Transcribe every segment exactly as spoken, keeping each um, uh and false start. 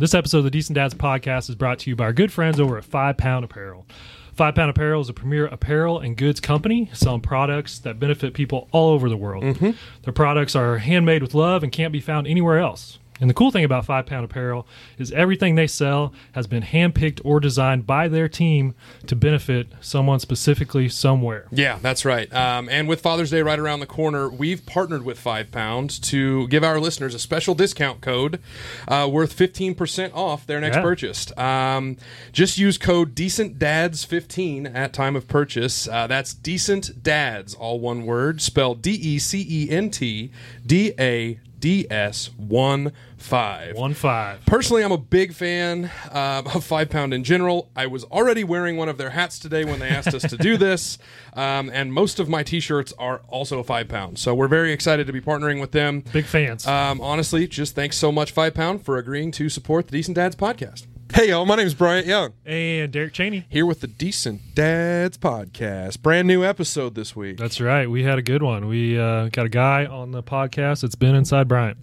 This episode of the Decent Dads Podcast is brought to you by our good friends over at Five Pound Apparel. Five Pound Apparel is a premier apparel and goods company selling products that benefit people all over the world. Mm-hmm. Their products are handmade with love and can't be found anywhere else. And the cool thing about Five Pound Apparel is everything they sell has been handpicked or designed by their team to benefit someone specifically somewhere. Yeah, that's right. Um, and with Father's Day right around the corner, we've partnered with Five Pound to give our listeners a special discount code uh, worth fifteen percent off their next yeah. purchase. Um, just use code DECENTDADS fifteen at time of purchase. Uh, that's Decent Dads, all one word, spelled D E C E N T D A D S one five. Personally, I'm a big fan uh, of Five Pound in general. I was already wearing one of their hats today when they asked us to do this, um, and most of my T-shirts are also Five Pound. So we're very excited to be partnering with them. Big fans. Um, honestly, just thanks so much, Five Pound, for agreeing to support the Decent Dads Podcast. Hey, y'all. My name is Bryant Young. And Derek Chaney. Here with the Decent Dads Podcast. Brand new episode this week. That's right. We had a good one. We uh, got a guy on the podcast that's been inside Bryant.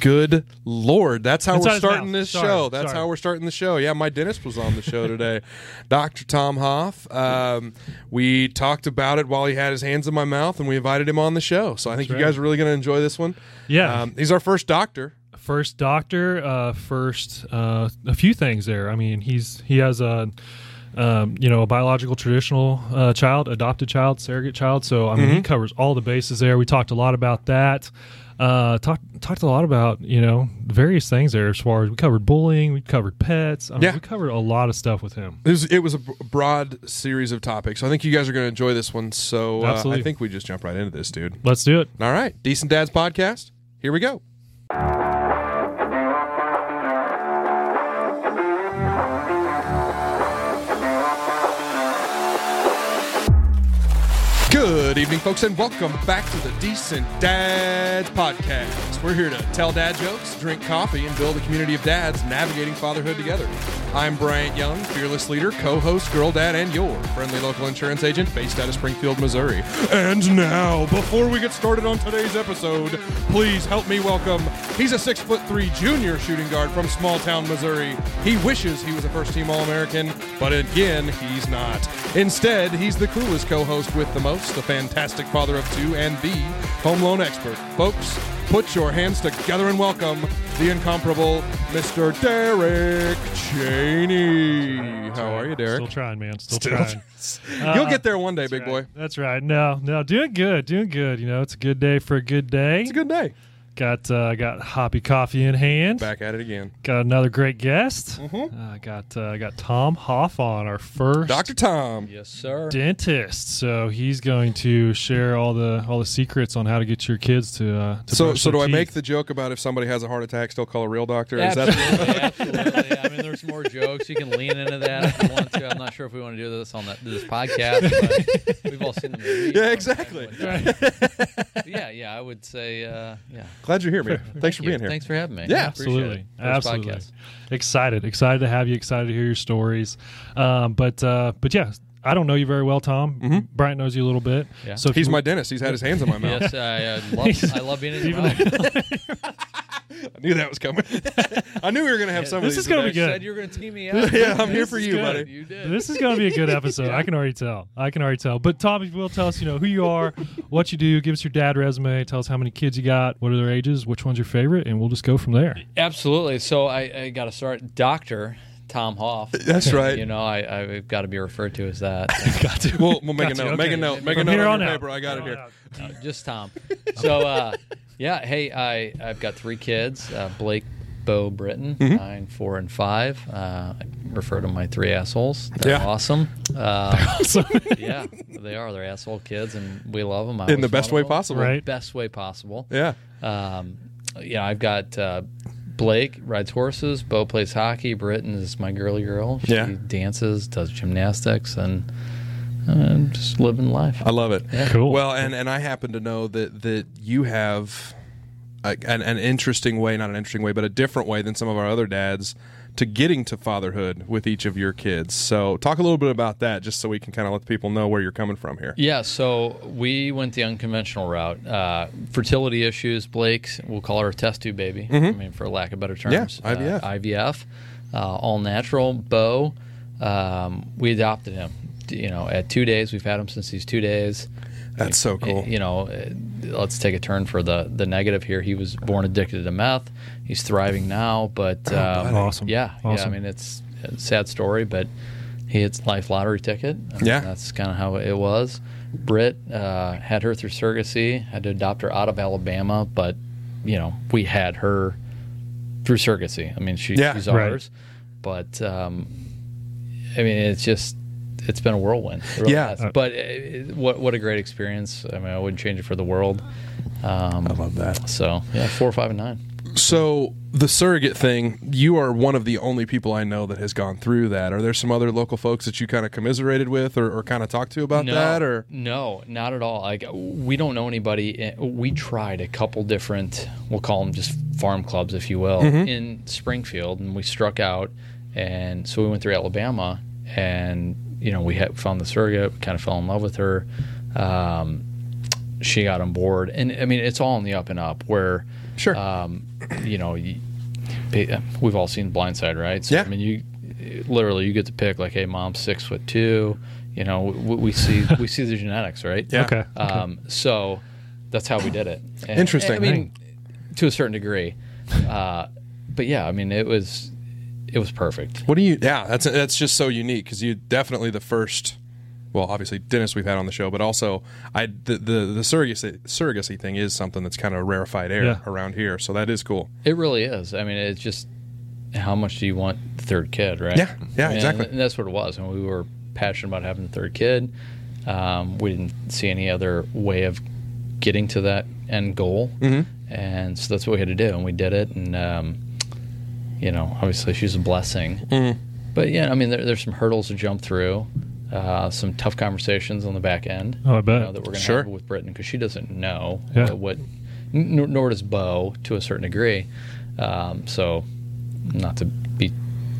Good Lord. That's how inside we're starting this Sorry. show. That's Sorry. how we're starting the show. Yeah, my dentist was on the show today. Doctor Tom Hoff. Um, we talked about it while he had his hands in my mouth, and we invited him on the show. So I think that's you right. guys are really going to enjoy this one. Yeah. Um, he's our first doctor. First doctor, uh, first uh, a few things there. I mean, he's he has a um, you know a biological traditional uh, child, adopted child, surrogate child. So I mean, mm-hmm. he covers all the bases there. We talked a lot about that. Uh, talked talked a lot about you know various things there. As far as we covered bullying, we covered pets. I mean, yeah. we covered a lot of stuff with him. It was, it was a broad series of topics. I think you guys are going to enjoy this one. So uh, I think we just jump right into this, dude. Let's do it. All right, Decent Dads Podcast. Here we go. Good evening, folks, and welcome back to the Decent Dads Podcast. We're here to tell dad jokes, drink coffee, and build a community of dads navigating fatherhood together. I'm Bryant Young, fearless leader, co-host, girl dad, and your friendly local insurance agent based out of Springfield, Missouri. And now, before we get started on today's episode, please help me welcome, he's a six foot three junior shooting guard from small town Missouri. He wishes he was a first-team All-American, but again, he's not. Instead, he's the coolest co-host with the most, the fantastic father of two, and the home loan expert. Folks, put your hands together and welcome the incomparable Mister Derek Chaney. How are you, Derek? Still trying, man. Still, Still trying. trying. Uh, You'll get there one day, big right. boy. That's right. No, no, doing good, doing good. You know, it's a good day for a good day. It's a good day. Got uh, got Hoppy Coffee in hand. Back at it again. Got another great guest. Mm-hmm. Uh, got uh, got Tom Hoff on, our first Doctor Tom. Yes, sir. Dentist. So he's going to share all the all the secrets on how to get your kids to. Uh, to so so do teeth. I make the joke about if somebody has a heart attack, still call a real doctor? Absolutely, Is that- absolutely. I mean, there's more jokes. You can lean into that if you want to. I'm not sure if we want to do this on the, this podcast, but we've all seen the movie. Yeah, exactly. Right. Yeah, yeah. I would say, uh, yeah. Glad you're here, man. Thanks Thank for being you. here. Thanks for having me. Yeah, absolutely. Absolutely. Podcast. Excited. Excited to have you. Excited to hear your stories. Um, but, uh, but yeah, I don't know you very well, Tom. Mm-hmm. Bryant knows you a little bit. Yeah. So He's we, my dentist. He's had his hands in my mouth. Yes, I, uh, love, I love being in your mouth. I knew that was coming. I knew we were going to have yeah, some of these. This is going to be good. You said you were going to team me out. Yeah, I'm this here for you, good. buddy. You did. This is going to be a good episode. I can already tell. I can already tell. But, Tom, if you will, tell us, you know, who you are, what you do. Give us your dad resume. Tell us how many kids you got, what are their ages, which one's your favorite, and we'll just go from there. Absolutely. So I, I got to start. Doctor Tom Hoff. That's right. You know, I, I've got to be referred to as that. got to. We'll, we'll make, got a note, to. Okay. make a note. Make From a note. Make a note on your out. paper. I got From it here. No, just Tom. So, uh... Yeah, hey, I, I've got three kids, uh, Blake, Bo, Britton, mm-hmm. nine, four, and five. Uh, I refer to my three assholes. They're yeah. awesome. Uh, They're awesome. Yeah, they are. They're asshole kids, and we love them. I In the best way possible. Right? In the best way possible. Yeah. Um, yeah, I've got uh, Blake rides horses, Bo plays hockey, Britton is my girly girl. She yeah. dances, does gymnastics, and... I'm just living life. I love it. Yeah. Cool. Well, and, and I happen to know that, that you have a, an, an interesting way, not an interesting way, but a different way than some of our other dads to getting to fatherhood with each of your kids. So talk a little bit about that, just so we can kind of let people know where you're coming from here. Yeah, so we went the unconventional route. Uh, fertility issues, Blake, we'll call her a test tube baby, mm-hmm. I mean, for lack of better terms. Yeah, I V F. Uh, I V F, uh, all natural. Bo, um, we adopted him. You know, at two days, we've had him since he's two days. That's so cool. You know, let's take a turn for the, the negative here. He was born addicted to meth. He's thriving now, but oh, um, awesome. yeah, awesome. yeah. I mean, it's a sad story, but he hits life lottery ticket. I mean, yeah, that's kind of how it was. Britt uh, had her through surrogacy. Had to adopt her out of Alabama, but you know, we had her through surrogacy. I mean, she, yeah, she's ours, right. but um, I mean, it's just. It's been a whirlwind. Really yeah. Has. But it, it, what what a great experience. I mean, I wouldn't change it for the world. Um, I love that. So, yeah, four, five, and nine. So the surrogate thing, you are one of the only people I know that has gone through that. Are there some other local folks that you kind of commiserated with or, or kind of talked to about no, that? Or no, not at all. Like, we don't know anybody. We tried a couple different, we'll call them just farm clubs, if you will, mm-hmm. in Springfield, and we struck out. And so we went through Alabama, and you know, we had found the surrogate, we kind of fell in love with her. Um, she got on board. And, I mean, it's all in the up and up where, sure. um, you know, we've all seen Blindside, right? So, yeah. I mean, you literally, you get to pick, like, hey, mom's six foot two. You know, we, we see we see the genetics, right? Yeah. Okay. Um, so that's how we did it. And, Interesting. And, I mean, to a certain degree. Uh, but, yeah, I mean, it was... It was perfect. What do you? Yeah, that's that's just so unique because you definitely the first. Well, obviously Dennis we've had on the show, but also I the the, the surrogacy surrogacy thing is something that's kind of rarefied air yeah. around here, so that is cool. It really is. I mean, it's just how much do you want the third kid, right? Yeah, yeah, and, exactly. And that's what it was. And we were passionate about having the third kid. Um, we didn't see any other way of getting to that end goal, mm-hmm. and so that's what we had to do, and we did it, and. Um, You know, obviously she's a blessing. Mm-hmm. But, yeah, I mean, there, there's some hurdles to jump through, uh, some tough conversations on the back end. Oh, I bet. You know, that we're going to sure. have with Britton because she doesn't know yeah. what, n- nor does Bo to a certain degree. Um, so not to be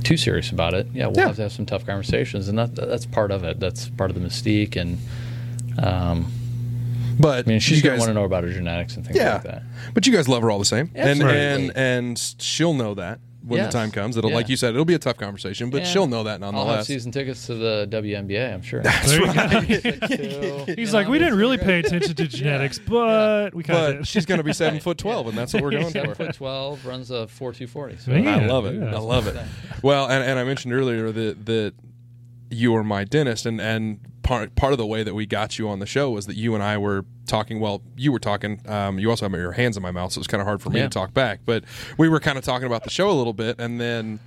too serious about it. Yeah, we'll yeah. have to have some tough conversations, and that that's part of it. That's part of the mystique and um, – But I mean, she's going to want to know about her genetics and things yeah, like that. But you guys love her all the same. And, and and she'll know that when yes. the time comes. It'll, yeah. like you said, it'll be a tough conversation, but yeah. she'll know that nonetheless. I'll have season tickets to the W N B A, I'm sure. That's right. He's like, we didn't really pay attention to genetics, yeah. but yeah. we kind of did. She's going to be seven foot twelve, and that's what we're going seven for. Seven foot twelve, runs a four two forty. So yeah. I love it. Yeah. I love it. Well, and, and I mentioned earlier that that you were my dentist, and and. Part, part of the way that we got you on the show was that you and I were talking, well, you were talking, um, you also had your hands in my mouth, so it was kind of hard for me yeah. to talk back, but we were kind of talking about the show a little bit, and then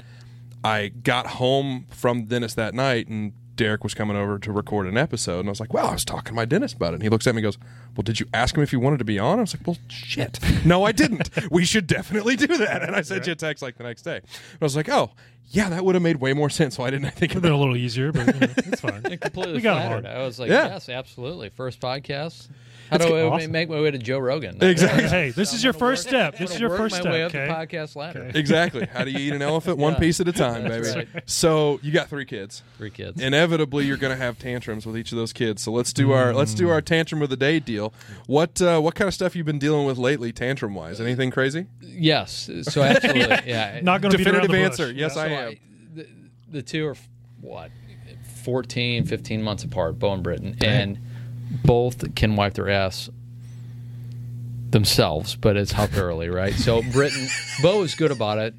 I got home from Dennis that night, and Derek was coming over to record an episode, and I was like, well, I was talking to my dentist about it, and he looks at me and goes, well, did you ask him if he wanted to be on? I was like, well, shit. No, I didn't. We should definitely do that, and I sent right. you a text like the next day. And I was like, oh, yeah, that would have made way more sense. Why didn't I think of it? A little easier, but you know, it's fine. It completely we got flattered. Hard. I was like, yeah. yes, absolutely. First podcast. How That's do I awesome. make my way to Joe Rogan? Exactly. Right. Hey, this so is I'm your first work, step. This is your work first my step. Way up okay. the podcast ladder. Okay. Exactly. How do you eat an elephant? One yeah. piece at a time, That's baby. Right. So you got three kids. Three kids. Inevitably, you're going to have tantrums with each of those kids. So let's do mm. our let's do our tantrum of the day deal. What uh, what kind of stuff you've been dealing with lately, tantrum wise? Anything crazy? Yes. So absolutely. yeah. Not going to be definitive answer. Bush. Yes, yeah. I am. I, the, the two are what fourteen, fifteen months apart, Bo and Britton, and both can wipe their ass themselves, but it's how thoroughly, right? So Britton, Bo is good about it.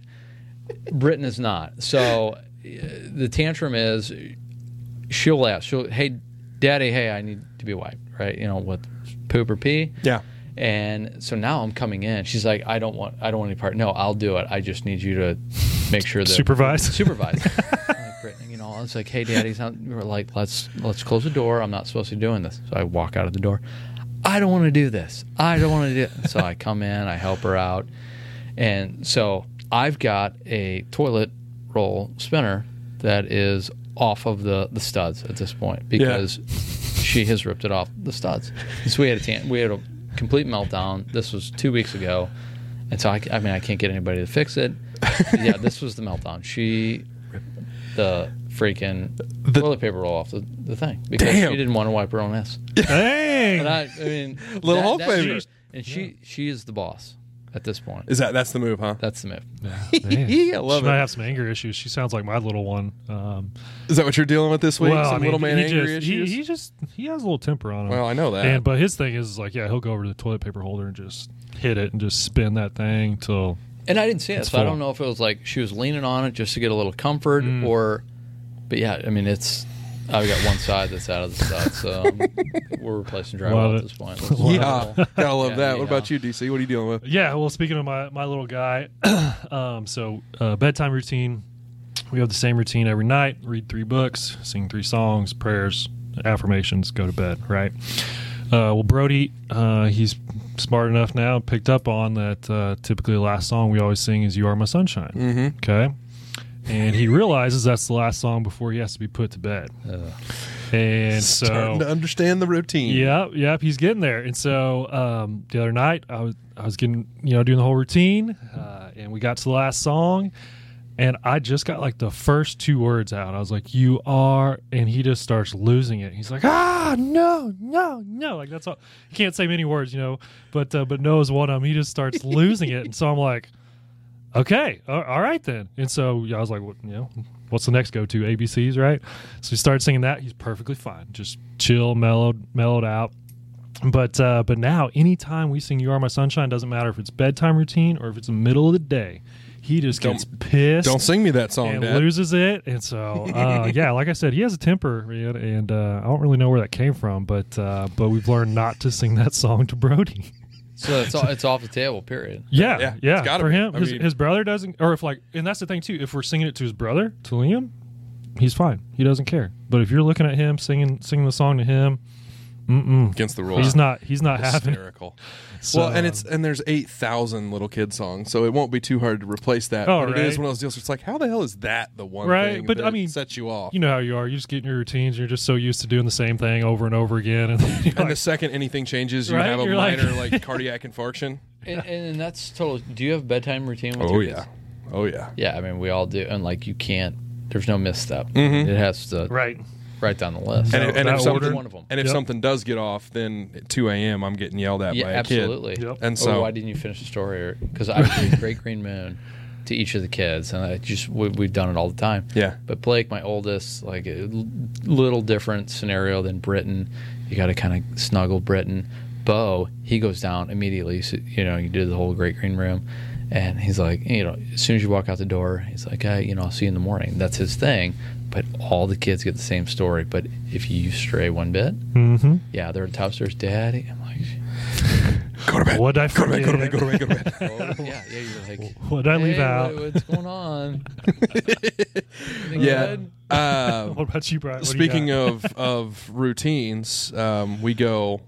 Britton is not. So uh, the tantrum is she'll ask, she'll hey, Daddy, hey, I need to be wiped, right? You know, with poop or pee. Yeah. And so now I'm coming in. She's like, I don't want, I don't want any part. No, I'll do it. I just need you to make sure that supervise, supervise. Like, you know, I was like, hey, Daddy's not. We're like, let's let's close the door. I'm not supposed to be doing this. So I walk out of the door. I don't want to do this. I don't want to do it. So I come in. I help her out. And so I've got a toilet roll spinner that is off of the, the studs at this point because yeah. she has ripped it off the studs. So we had a tan- we had a complete meltdown. This was two weeks ago. And so, I, I mean, I can't get anybody to fix it. Yeah, this was the meltdown. She ripped the freaking the, toilet paper roll off the, the thing. Because damn. She didn't want to wipe her own ass. Dang! And I, I mean, Little Hulk baby. And she, yeah. she is the boss at this point. Is that That's the move, huh? That's the move. Yeah, I love she it. She might have some anger issues. She sounds like my little one. Um, is that what you're dealing with this week? Well, some I mean, little man anger just, issues? He, he just he has a little temper on him. Well, I know that. And, but his thing is, like, yeah, he'll go over to the toilet paper holder and just hit it and just spin that thing till... And I didn't see it, so full. I don't know if it was like she was leaning on it just to get a little comfort mm. or... But yeah, I mean, it's... I've got one side that's out of the side, so um, we're replacing drywall at this point. Yeah, gotta love yeah, that. What know. about you, D C? What are you dealing with? Yeah, well, speaking of my, my little guy, um, so uh, bedtime routine. We have the same routine every night. Read three books, sing three songs, prayers, affirmations, go to bed, right? Uh, well, Brody, uh, he's smart enough now, picked up on that uh, typically the last song we always sing is You Are My Sunshine, mm-hmm. okay? And he realizes that's the last song before he has to be put to bed. Uh, and so, starting to understand the routine. Yep, yep, he's getting there. And so um, the other night, I was I was getting you know doing the whole routine, uh, and we got to the last song, and I just got like the first two words out. I was like, "You are," and he just starts losing it. He's like, "Ah, no, no, no!" Like that's all. He can't say many words, you know. But uh, but no is one of them. He just starts losing it, and so I'm like. Okay, all right then. And so I was like, well, you know, what's the next go-to? A B Cs, right? So he started singing that. He's perfectly fine, just chill, mellowed, mellowed out. But uh, but now, anytime we sing "You Are My Sunshine," doesn't matter if it's bedtime routine or if it's the middle of the day, he just gets don't, pissed. Don't sing me that song, and Dad. Loses it. And so uh, yeah, like I said, he has a temper, man, and uh, I don't really know where that came from. But uh, but we've learned not to sing that song to Brody. So it's, it's off the table, period. Yeah, yeah. yeah. It's for him, his, his brother doesn't, or if like, and that's the thing too, if we're singing it to his brother, to Liam, he's fine. He doesn't care. But if you're looking at him, singing singing the song to him, mm-mm. Against the rules. He's not, he's not having it. So, well, and it's and there's eight thousand little kid songs, so it won't be too hard to replace that. Oh, but right. It is one of those deals where it's like, how the hell is that the one right? thing but, that I mean, sets you off? You know how you are. You just get in your routines. You're just so used to doing the same thing over and over again. And, and like, the second anything changes, you right? have a you're minor like, like cardiac infarction. And, and that's totally – do you have a bedtime routine with oh, your kids? Oh, yeah. Oh, yeah. Yeah, I mean, we all do. And, like, you can't – there's no misstep. Mm-hmm. It has to – right. Right down the list. And, so, and, if, something, one of them. and if yep. something does get off, then at two a.m. I'm getting yelled at yeah, by a absolutely. kid. Yep. And so, oh, why didn't you finish the story? Because I read Great Green Moon to each of the kids, and I just we, we've done it all the time. Yeah. But Blake, my oldest, like a little different scenario than Britton. You got to kind of snuggle Britton. Bo, he goes down immediately. So, you know, you do the whole Great Green Room, and he's like, you know, as soon as you walk out the door, he's like, hey, you know, I'll see you in the morning. That's his thing. But all the kids get the same story. But if you stray one bit, mm-hmm. yeah, they're on top stairs, Daddy. I'm like, go to bed. What did I forget? Go to bed. Go to bed. Go to bed. Go to bed. Oh, yeah, yeah. You're like, what did I hey, leave out? What, what's going on? yeah. Um, what about you, Brian? What speaking you of of routines, um, we go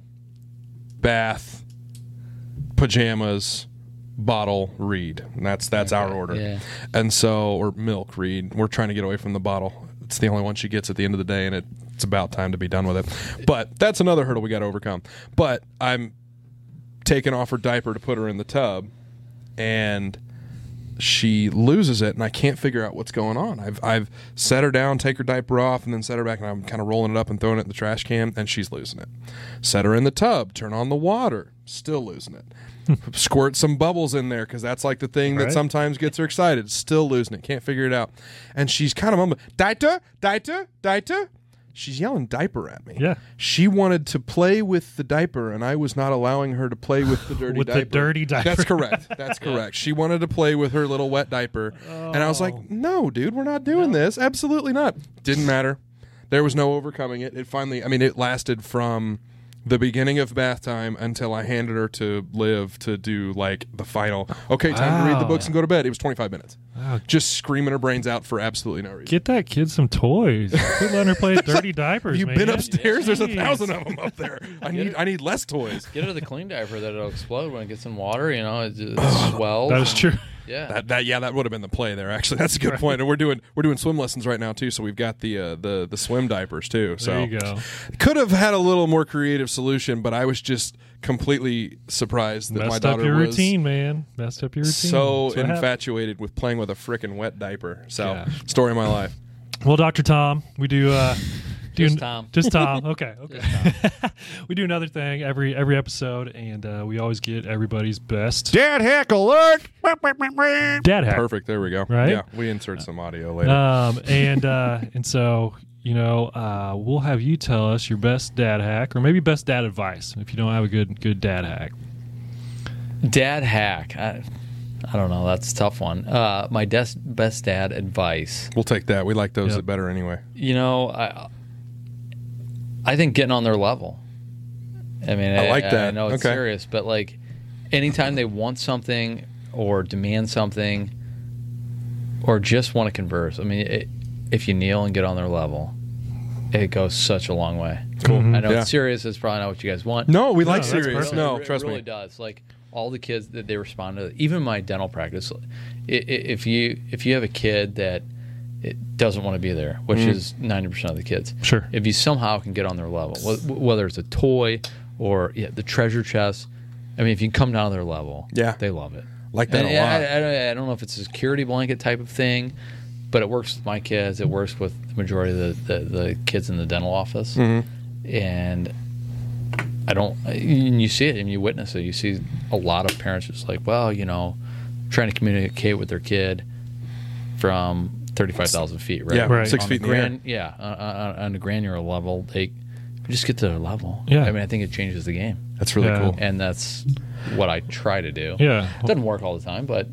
bath, pajamas. Bottle read. And that's that's okay. our order. Yeah. And so or milk read. We're trying to get away from the bottle. It's the only one she gets at the end of the day, and it, it's about time to be done with it. But that's another hurdle we got to overcome. But I'm taking off her diaper to put her in the tub, and she loses it, and I can't figure out what's going on. I've I've set her down, take her diaper off, and then set her back, and I'm kind of rolling it up and throwing it in the trash can, and she's losing it. Set her in the tub, turn on the water, still losing it. Squirt some bubbles in there because that's like the thing right. that sometimes gets her excited. Still losing it, can't figure it out, and she's kind of mumbling, "Diaper, diaper, diaper." She's yelling diaper at me. Yeah, she wanted to play with the diaper, and I was not allowing her to play with the dirty with diaper. With the dirty diaper. That's correct. That's correct. She wanted to play with her little wet diaper, oh. and I was like, "No, dude, we're not doing no. this. Absolutely not." Didn't matter. There was no overcoming it. It finally. I mean, it lasted from. The beginning of bath time until I handed her to Liv to do like the final. Okay, time wow. to read the books and go to bed. It was twenty-five minutes. Wow. Just screaming her brains out for absolutely no reason. Get that kid some toys. Quit letting her play dirty like, diapers. You've man. been upstairs. Jeez. There's a thousand of them up there. I need. Her, I need less toys. Get her the clean diaper that it'll explode when it gets in water. You know, it, it swells. That is true. Yeah, that, that yeah that would have been the play there. Actually, that's a good right. point. And we're doing we're doing swim lessons right now too, so we've got the uh, the the swim diapers too. So there you go. Could have had a little more creative solution, but I was just completely surprised that messed my daughter up your was routine, man. Messed up your routine. So infatuated happened. with playing with a freaking wet diaper. So yeah. story of my life. Well, Doctor Tom, we do. Uh, Do just Tom. Just Tom. Okay. Okay. Just Tom. We do another thing every every episode, and uh, we always get everybody's best. Dad hack alert! Dad hack. Perfect. There we go. Right? Yeah. We insert uh, some audio later. Um, and uh, and so, you know, uh, we'll have you tell us your best dad hack, or maybe best dad advice, if you don't have a good good dad hack. Dad hack. I, I don't know. That's a tough one. Uh, my des- best dad advice. We'll take that. We like those yep. better anyway. You know, I... I think getting on their level. I mean, I like I, that. I know it's okay. serious, but like anytime they want something or demand something or just want to converse, I mean, it, if you kneel and get on their level, it goes such a long way. Cool. Mm-hmm. I know yeah. it's serious. It's probably not what you guys want. No, we no, like serious. No, it, trust me. It really me. does. Like all the kids that they respond to, even my dental practice, it, it, if you if you have a kid that it doesn't want to be there, which mm. is ninety percent of the kids. Sure. If you somehow can get on their level, whether it's a toy or yeah, the treasure chest, I mean, if you come down to their level, yeah. they love it. Like that and, a lot. I, I, I don't know if it's a security blanket type of thing, but it works with my kids. It works with the majority of the, the, the kids in the dental office. Mm-hmm. And I don't, and you see it and you witness it. You see a lot of parents just like, well, you know, trying to communicate with their kid from thirty-five thousand feet, right? Yeah, right. Six on feet in the air. Yeah, uh, on a granular level, they just get to their level. Yeah. I mean, I think it changes the game. That's really yeah. cool. And that's what I try to do. Yeah. It doesn't work all the time, but...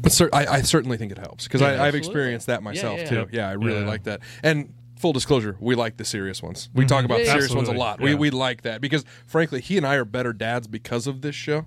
but sir, I, I certainly think it helps, because yeah, I've experienced that myself, yeah, yeah, too. Yeah, yeah I really yeah. like that. And... full disclosure, we like the serious ones. We mm-hmm. talk about yeah, the serious absolutely. ones a lot. Yeah. We we like that, because, frankly, he and I are better dads because of this show,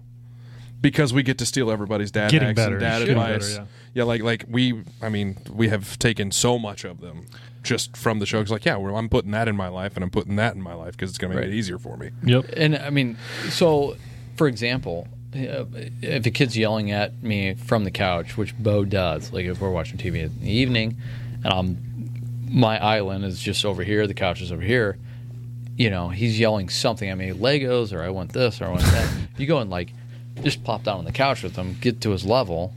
because we get to steal everybody's dad hacks and dad advice. Better, yeah. Yeah, like like we, I mean, we have taken so much of them just from the show. It's like, yeah, well, I'm putting that in my life, and I'm putting that in my life because it's going right. to make it easier for me. Yep. And, I mean, so, for example, if a kid's yelling at me from the couch, which Bo does, like if we're watching T V in the evening, and I'm, my island is just over here, the couch is over here, you know, he's yelling something at me, Legos, or I want this, or I want that. You go and, like, just plop down on the couch with him, get to his level.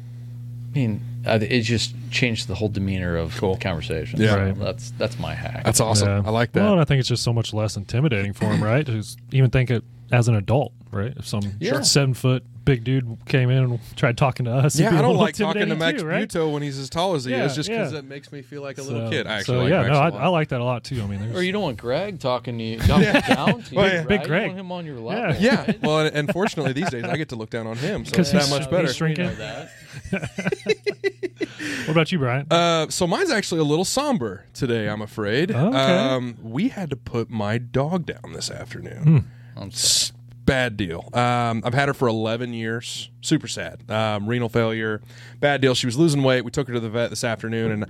I mean, it just changed the whole demeanor of cool. the conversation. Yeah, so right. that's that's my hack. That's awesome. Yeah. I like that. Well, and I think it's just so much less intimidating for him, right? Who's even think it as an adult, right? If some yeah. seven foot big dude came in and tried talking to us, yeah, I don't like talking to Max too, right? Buto when he's as tall as he yeah, is, just because yeah. that makes me feel like a little so, kid. I actually so, like yeah, Max no, a lot. I, I like that a lot too. I mean, or you don't want Greg talking to you, talking down to you, well, yeah. Greg. Big Greg. You want him on your lap. Yeah. Right? yeah. Well, and fortunately these days I get to look down on him, so it's that much better. He's shrinking. What about you, Brian? Uh, so mine's actually a little somber today, I'm afraid. Okay. Um, we had to put my dog down this afternoon. Hmm. I'm sorry. Bad deal. Um, I've had her for eleven years. Super sad. Um, renal failure. Bad deal. She was losing weight. We took her to the vet this afternoon, and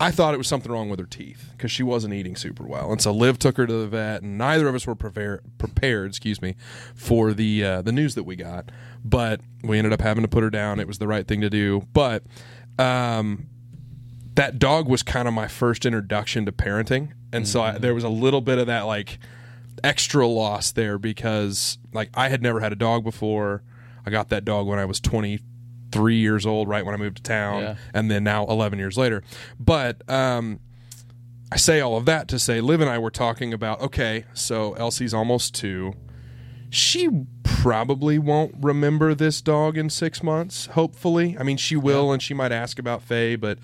I thought it was something wrong with her teeth because she wasn't eating super well. And so Liv took her to the vet, and neither of us were prepare- prepared, excuse me, for the uh, the news that we got. But we ended up having to put her down. It was the right thing to do. But um, that dog was kind of my first introduction to parenting, and mm-hmm. so I, there was a little bit of that, like, extra loss there, because like I had never had a dog before. I got that dog when I was twenty-three years old, right when I moved to town, yeah. and then now eleven years later. But um, I say all of that to say Liv and I were talking about, okay, so Elsie's almost two. She probably won't remember this dog in six months, hopefully. I mean, she will, yeah. and she might ask about Faye, but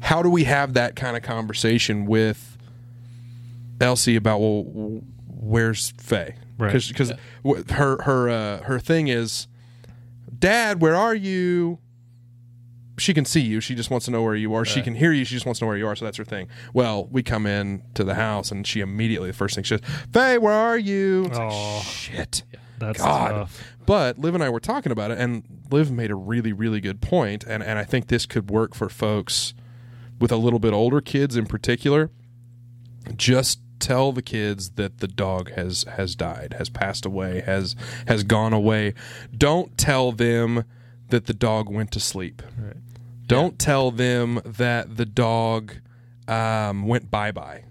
how do we have that kind of conversation with Elsie about, well, where's Faye? Right. Because yeah. her her uh, her thing is, Dad, where are you? She can see you. She just wants to know where you are. Right. She can hear you. She just wants to know where you are. So that's her thing. Well, we come in to the house, and she immediately, the first thing she says, Faye, where are you? It's oh, like, shit. Yeah, that's God. Tough. But Liv and I were talking about it, and Liv made a really, really good point, and, and I think this could work for folks with a little bit older kids in particular. Just tell the kids that the dog has, has died, has passed away, has has gone away. Don't tell them that the dog went to sleep. Right. Don't yeah. tell them that the dog um, went bye-bye.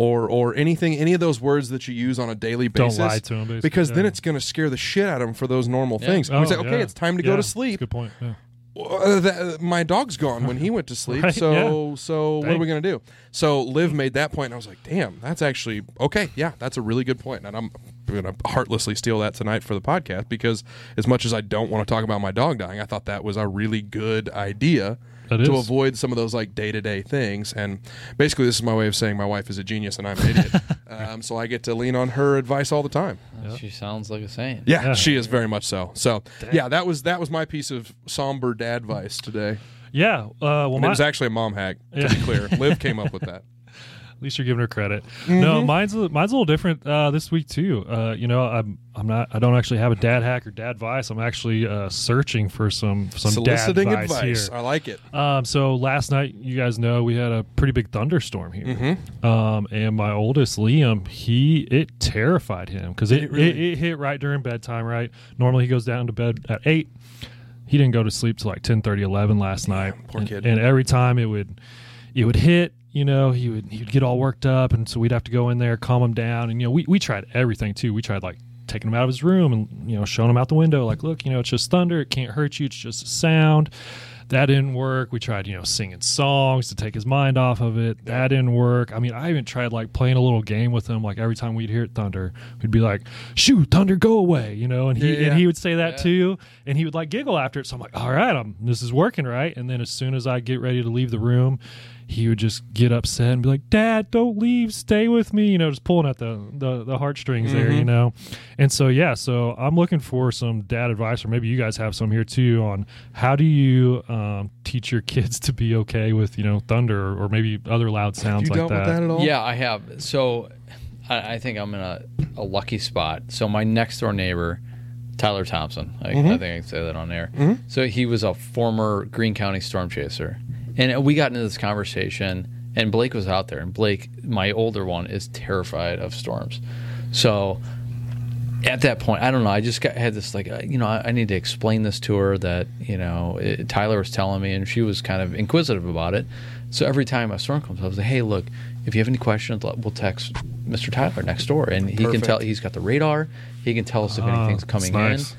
Or or anything, any of those words that you use on a daily basis. Don't lie to them, basically. Because yeah. then it's going to scare the shit out of them for those normal yeah. things. Oh, we say, okay, yeah. it's time to yeah. go to sleep. That's a good point. Yeah. Uh, that, my dog's gone when he went to sleep, right? so yeah. so Dang. What are we going to do? So Liv made that point, and I was like, damn, that's actually, okay, yeah, that's a really good point. And I'm going to heartlessly steal that tonight for the podcast, because as much as I don't want to talk about my dog dying, I thought that was a really good idea. That to is. Avoid some of those like day-to-day things. And basically this is my way of saying my wife is a genius and I'm an idiot. um, so I get to lean on her advice all the time. Well, yep. She sounds like a saint. Yeah, yeah, she is very much so. So Damn. yeah, that was that was my piece of somber dad advice today. Yeah. Uh, well, and my... It was actually a mom hack, to yeah. be clear. Liv came up with that. At least you're giving her credit. Mm-hmm. No, mine's a, mine's a little different uh, this week too. Uh, you know, I'm I'm not I don't actually have a dad hack or dad advice. I'm actually uh, searching for some some soliciting dad advice, advice here. I like it. Um, so last night, you guys know we had a pretty big thunderstorm here, mm-hmm. um, and my oldest Liam, he it terrified him because it it, really? it it hit right during bedtime. Right, normally he goes down to bed at eight. He didn't go to sleep till like ten thirty, eleven last night. Yeah, poor and, kid. And every time it would it would hit. You know, he would he'd get all worked up, and so we'd have to go in there, calm him down. And, you know, we, we tried everything, too. We tried, like, taking him out of his room and, you know, showing him out the window. Like, look, you know, it's just thunder. It can't hurt you. It's just a sound. That didn't work. We tried, you know, singing songs to take his mind off of it. That didn't work. I mean, I even tried, like, playing a little game with him. Like, every time we'd hear thunder, we'd be like, shoot, thunder, go away, you know. And he yeah, yeah. and he would say that, yeah. too. And he would, like, giggle after it. So I'm like, all right, I'm, this is working, right? And then as soon as I get ready to leave the room, he would just get upset and be like, Dad, don't leave. Stay with me. You know, just pulling at the, the, the heartstrings mm-hmm. there, you know. And so, yeah, so I'm looking for some dad advice, or maybe you guys have some here too, on how do you um, teach your kids to be okay with, you know, thunder or, or maybe other loud sounds like that. Have you dealt with that at all? Yeah, I have. So I, I think I'm in a, a lucky spot. So my next door neighbor, Tyler Thompson, I, mm-hmm. I think I can say that on air. Mm-hmm. So he was a former Greene County storm chaser. And we got into this conversation, and Blake was out there. And Blake, my older one, is terrified of storms. So at that point, I don't know. I just got, had this, like, you know, I, I need to explain this to her that, you know, it, Tyler was telling me, and she was kind of inquisitive about it. So every time a storm comes, I was like, hey, look, if you have any questions, we'll text Mister Tyler next door. And he Perfect. can tell, he's got the radar. He can tell us if uh, anything's coming nice. in.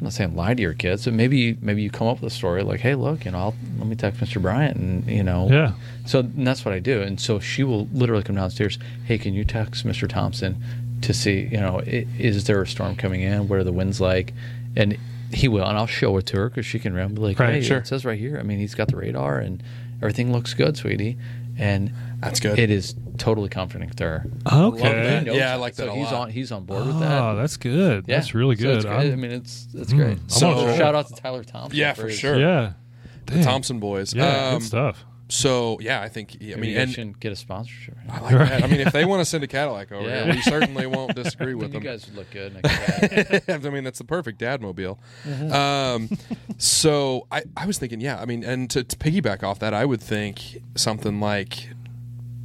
I'm not saying lie to your kids, but maybe maybe you come up with a story like, "Hey, look, you know, I'll, let me text Mister Bryant," and you know, yeah. So and that's what I do, and so she will literally come downstairs. Hey, can you text Mister Thompson to see, you know, is there a storm coming in? What are the winds like? And he will, and I'll show it to her because she can remember, like, right, hey, sure. it says right here. I mean, he's got the radar, and everything looks good, sweetie. And that's good. It is totally comforting to her. Okay. Yeah, I like that so a he's lot. On, he's on board oh, with that. Oh, that's good. Yeah. That's really good. So I mean, it's that's mm, great. So, so shout out to Tyler Thompson. Yeah, for, for sure. Yeah. Dang. The Thompson boys. Yeah, um, good stuff. So, yeah, I think, I mean, and shouldn't get a sponsorship. Right I like right. that. I mean, if they want to send a Cadillac over yeah. here, we certainly won't disagree with them. You guys would look good. Next I mean, that's the perfect dad mobile. Uh-huh. Um, so I, I was thinking, yeah, I mean, and to, to piggyback off that, I would think something like,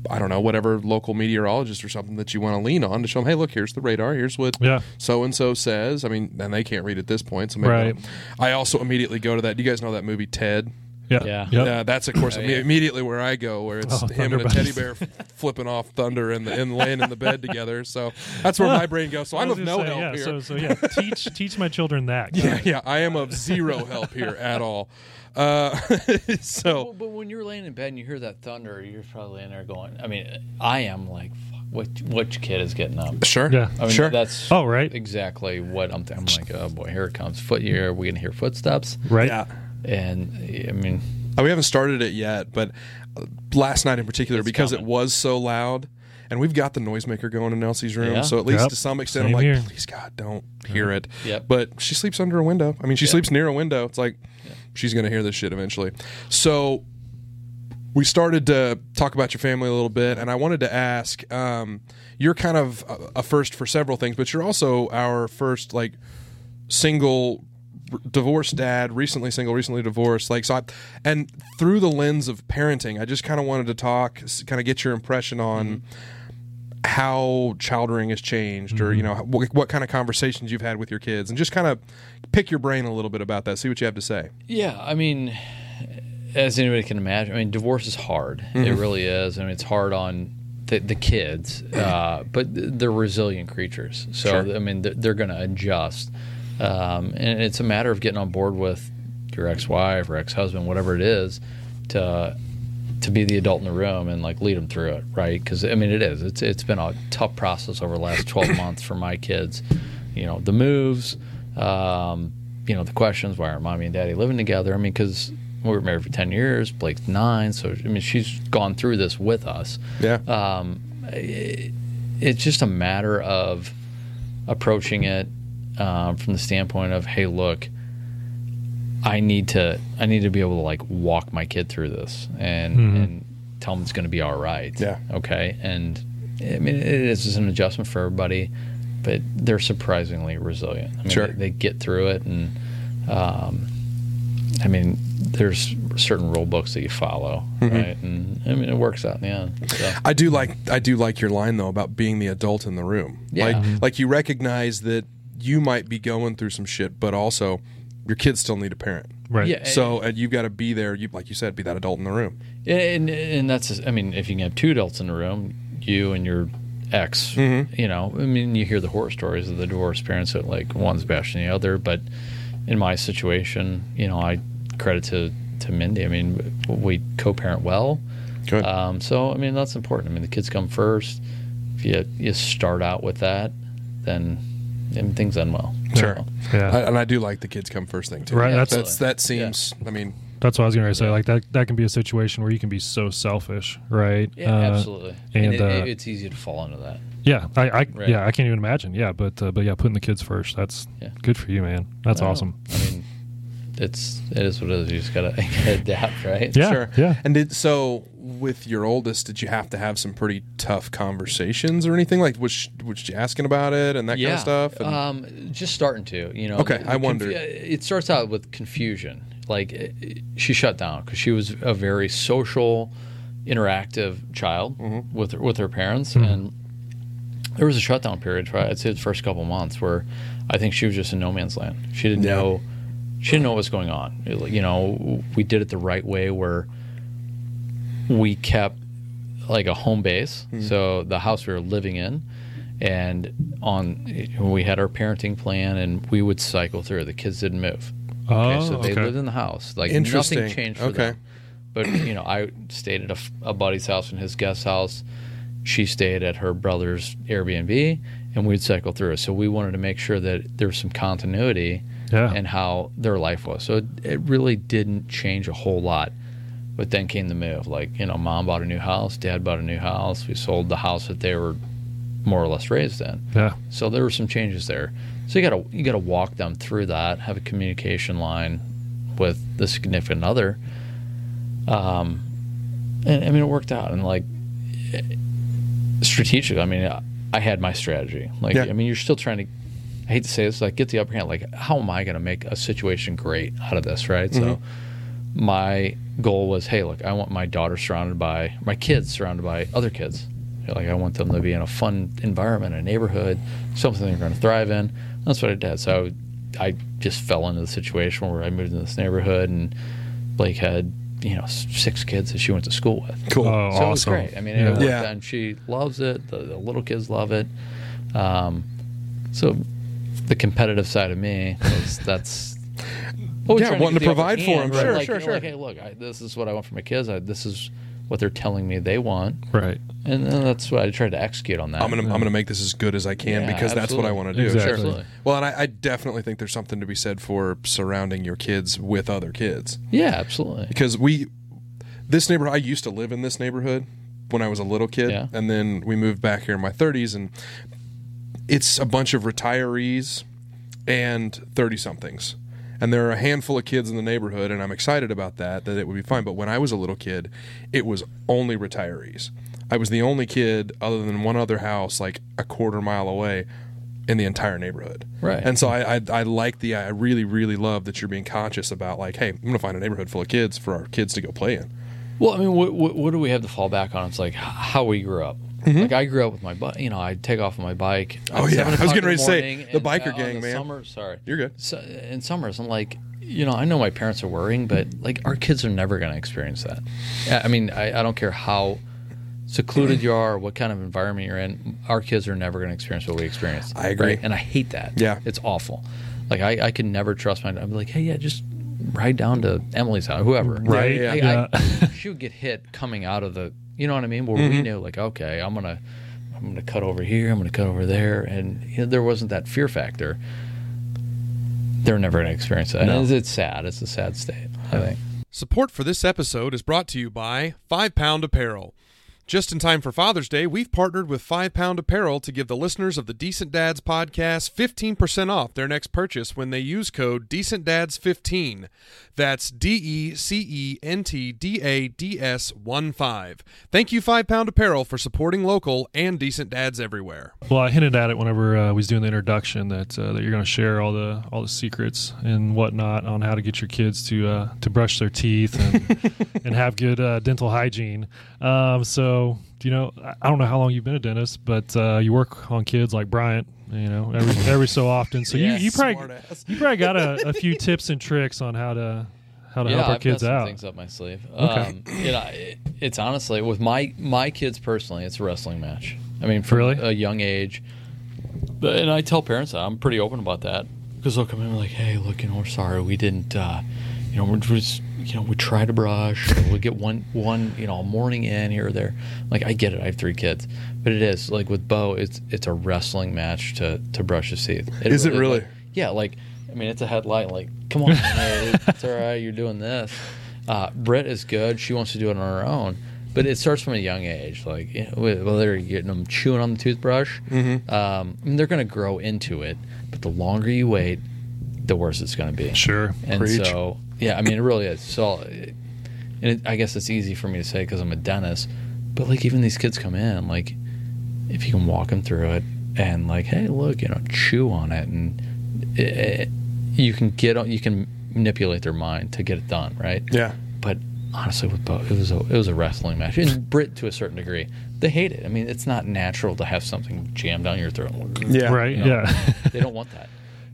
I don't know, whatever local meteorologist or something that you want to lean on to show them, hey, look, here's the radar. Here's what yeah. so-and-so says. I mean, and they can't read at this point. So maybe right. I also immediately go to that. Do you guys know that movie, Ted? Yeah, yeah. Yep. Uh, that's of course oh, yeah. immediately where I go, where it's oh, him and a teddy bear f- flipping off thunder and the, and laying in the bed together. So that's where well, my brain goes. So I'm of no say, help yeah, here. So, so yeah, teach teach my children that. Yeah, right. yeah, I am of zero help here at all. Uh, so, but, but when you're laying in bed and you hear that thunder, you're probably in there going. I mean, I am like, fuck, what which kid is getting up? Sure, yeah, I mean, sure. That's oh right, exactly what I'm. Th- I'm like, oh boy, here it comes. Foot, here we can hear footsteps. Right. Yeah. And I mean, we haven't started it yet, but last night in particular, because coming. it was so loud, and we've got the noisemaker going in Elsie's room, yeah. so at least yep. to some extent, Same I'm like, here. please God, don't yeah. hear it. Yep. But she sleeps under a window. I mean, she yep. sleeps near a window. It's like yep. she's going to hear this shit eventually. So we started to talk about your family a little bit, and I wanted to ask, um, you're kind of a first for several things, but you're also our first like single. divorced dad, recently single, recently divorced. Like so, I, and through the lens of parenting, I just kind of wanted to talk, kind of get your impression on mm-hmm. how child rearing has changed, mm-hmm. or you know what, what kind of conversations you've had with your kids, and just kind of pick your brain a little bit about that. See what you have to say. Yeah, I mean, as anybody can imagine, I mean, divorce is hard. Mm-hmm. It really is. I mean, it's hard on the, the kids, uh, but they're resilient creatures. So sure. I mean, they're, they're going to adjust, um, and it's a matter of getting on board with your ex-wife or ex-husband, whatever it is, to. to be the adult in the room and like lead them through it, right? Because I mean, it is. It's it's been a tough process over the last twelve months for my kids. You know, the moves, um, you know, the questions. Why are mommy and daddy living together? I mean, because we were married for ten years. Blake's nine, so I mean, she's gone through this with us. Yeah. Um, it, it's just a matter of approaching it um, from the standpoint of, hey, look. I need to I need to be able to like walk my kid through this and, mm-hmm. and tell them it's going to be all right. Yeah. Okay. And I mean, it is an adjustment for everybody, but they're surprisingly resilient. I mean, sure. They, they get through it, and um, I mean, there's certain rule books that you follow, mm-hmm. right? And I mean, it works out in the end. So. I do like I do like your line though about being the adult in the room. Yeah. Like, mm-hmm. like you recognize that you might be going through some shit, but also. Your kids still need a parent, right? Yeah, so and, and you've got to be there. You, like you said, be that adult in the room. And and that's, I mean, if you can have two adults in the room, you and your ex, mm-hmm. you know, I mean, you hear the horror stories of the divorced parents that like one's bashing the other. But in my situation, you know, I credit to to Mindy. I mean, we co-parent well. Good. Um, so I mean, that's important. I mean, the kids come first. If you you start out with that, then. And things end well. Sure. Yeah. I, and I do like the kids come first thing, too. Right. Yeah, that's, that's That seems, yeah. I mean. That's what I was going to say. Yeah. Like, that that can be a situation where you can be so selfish, right? Yeah, uh, absolutely. And, and it, uh, it's easy to fall into that. Yeah. I, I right. Yeah, I can't even imagine. Yeah. But, uh, but yeah, putting the kids first, that's yeah. good for you, man. That's I awesome. I mean, it's, it is what it is. You just got to adapt, right? Yeah. Sure. Yeah. And did, so with your oldest, did you have to have some pretty tough conversations or anything? Like, was she, was she asking about it and that yeah. kind of stuff? And... Um, just starting to, you know. Okay, I wondered. Conf- it starts out with confusion. Like, it, it, she shut down because she was a very social, interactive child mm-hmm. with, her, with her parents. Mm-hmm. And there was a shutdown period, for, I'd say, the first couple of months where I think she was just in no man's land. She didn't yeah. know. She didn't know what was going on. It, you know, we did it the right way where we kept like a home base. Mm-hmm. So the house we were living in, and on we had our parenting plan, and we would cycle through. The kids didn't move. Oh, okay, so they okay. lived in the house. Like nothing changed for okay. them. But you know, I stayed at a, a buddy's house in his guest house. She stayed at her brother's Airbnb, and we'd cycle through. So we wanted to make sure that there was some continuity. Yeah. And how their life was. So it, it really didn't change a whole lot. But then came the move. Like, you know, mom bought a new house, dad bought a new house. We sold the house that they were more or less raised in. Yeah. So there were some changes there. So you gotta you gotta walk them through that, have a communication line with the significant other. Um, and I mean, it worked out. And like, strategically, I mean, I, I had my strategy. Like, yeah. I mean, you're still trying to. I hate to say this, like, get the upper hand. Like, how am I going to make a situation great out of this, right? Mm-hmm. So my goal was, hey, look, I want my daughter surrounded by, my kids surrounded by other kids. Like, I want them to be in a fun environment, a neighborhood, something they're going to thrive in. That's what I did. So I, I just fell into the situation where I moved into this neighborhood, and Blake had, you know, six kids that she went to school with. Cool. Oh, so awesome. It was great. I mean, yeah. it worked yeah. out, and she loves it. The, the little kids love it. Um, so... The competitive side of me, is, that's oh, yeah, wanting to, to provide for them. Right? Sure, like, sure, you know, sure. Like, hey, look, I, this is what I want for my kids. I, this is what they're telling me they want. Right, and uh, that's what I tried to execute on that. I'm gonna, and, I'm gonna make this as good as I can yeah, because absolutely. That's what I want to do. Exactly. Sure. Well, and I, I definitely think there's something to be said for surrounding your kids with other kids. Yeah, absolutely. Because we, this neighborhood, I used to live in this neighborhood when I was a little kid, yeah. and then we moved back here in my thirties and. It's a bunch of retirees and thirty-somethings. And there are a handful of kids in the neighborhood, and I'm excited about that, that it would be fine. But when I was a little kid, it was only retirees. I was the only kid other than one other house like a quarter mile away in the entire neighborhood. Right. And so I I, I like the – I really, really love that you're being conscious about like, hey, I'm going to find a neighborhood full of kids for our kids to go play in. Well, I mean, what, what, what do we have to fall back on? It's like how we grew up. Mm-hmm. Like I grew up with my bike. You know, I'd take off on my bike. Oh yeah, I was getting ready to say the biker gang, man. Summer, sorry, you're good. So, in summers, I'm like, you know, I know my parents are worrying, but like our kids are never going to experience that. I mean, I, I don't care how secluded you are, or what kind of environment you're in. Our kids are never going to experience what we experienced. I agree, right? And I hate that. Yeah, it's awful. Like I, I can never trust my. I'm like, hey, yeah, just ride down to Emily's house, whoever. Right. Yeah. Hey, yeah. I, she would get hit coming out of the. You know what I mean? Where mm-hmm. we knew, like, okay, I'm gonna, I'm gonna cut over here, I'm gonna cut over there, and you know, there wasn't that fear factor. They're never gonna experience that. No. It's, it's sad. It's a sad state, I think. Support for this episode is brought to you by Five Pound Apparel. Just in time for Father's Day, we've partnered with Five Pound Apparel to give the listeners of the Decent Dads Podcast fifteen percent off their next purchase when they use code decent dads fifteen. That's D E C E N T D A D S one five. Thank you, Five Pound Apparel, for supporting local and Decent Dads everywhere. Well, I hinted at it whenever uh, I was doing the introduction that uh, that you're going to share all the all the secrets and whatnot on how to get your kids to uh, to brush their teeth and, and have good uh, dental hygiene. Um, so. So, you know, I don't know how long you've been a dentist, but uh, you work on kids like Bryant, you know, every every so often. So yeah, you, you probably you probably got a, a few tips and tricks on how to how to yeah, help our I've kids got some out. Things up my sleeve. Okay. Um, you know, it, it's honestly with my my kids personally, it's a wrestling match. I mean, from really? a young age, but, and I tell parents that I'm pretty open about that because they'll come in and like, hey, look, you know, we're sorry we didn't, uh, you know, we're just. You know, we try to brush. We get one, one, you know, morning in here or there. Like, I get it. I have three kids, but it is like with Bo, it's it's a wrestling match to to brush his teeth. It is really, it really? Like, yeah, like I mean, it's a headlight. Like, come on, it's all right. You're doing this. Uh, Britt is good. She wants to do it on her own, but it starts from a young age. Like, you know, whether you're getting them chewing on the toothbrush, mm-hmm. um, and they're going to grow into it. But the longer you wait, the worse it's going to be. Sure, and Preach. so. Yeah, I mean, it really is. So, and it, I guess it's easy for me to say because I'm a dentist, but, like, even these kids come in, like, if you can walk them through it and, like, hey, look, you know, chew on it, and it, it, you can get on, you can manipulate their mind to get it done, right? Yeah. But honestly, with Bo, it was a, it was a wrestling match. And Brit, to a certain degree, they hate it. I mean, it's not natural to have something jammed down your throat. Yeah. Right, you know? Yeah. They don't want that.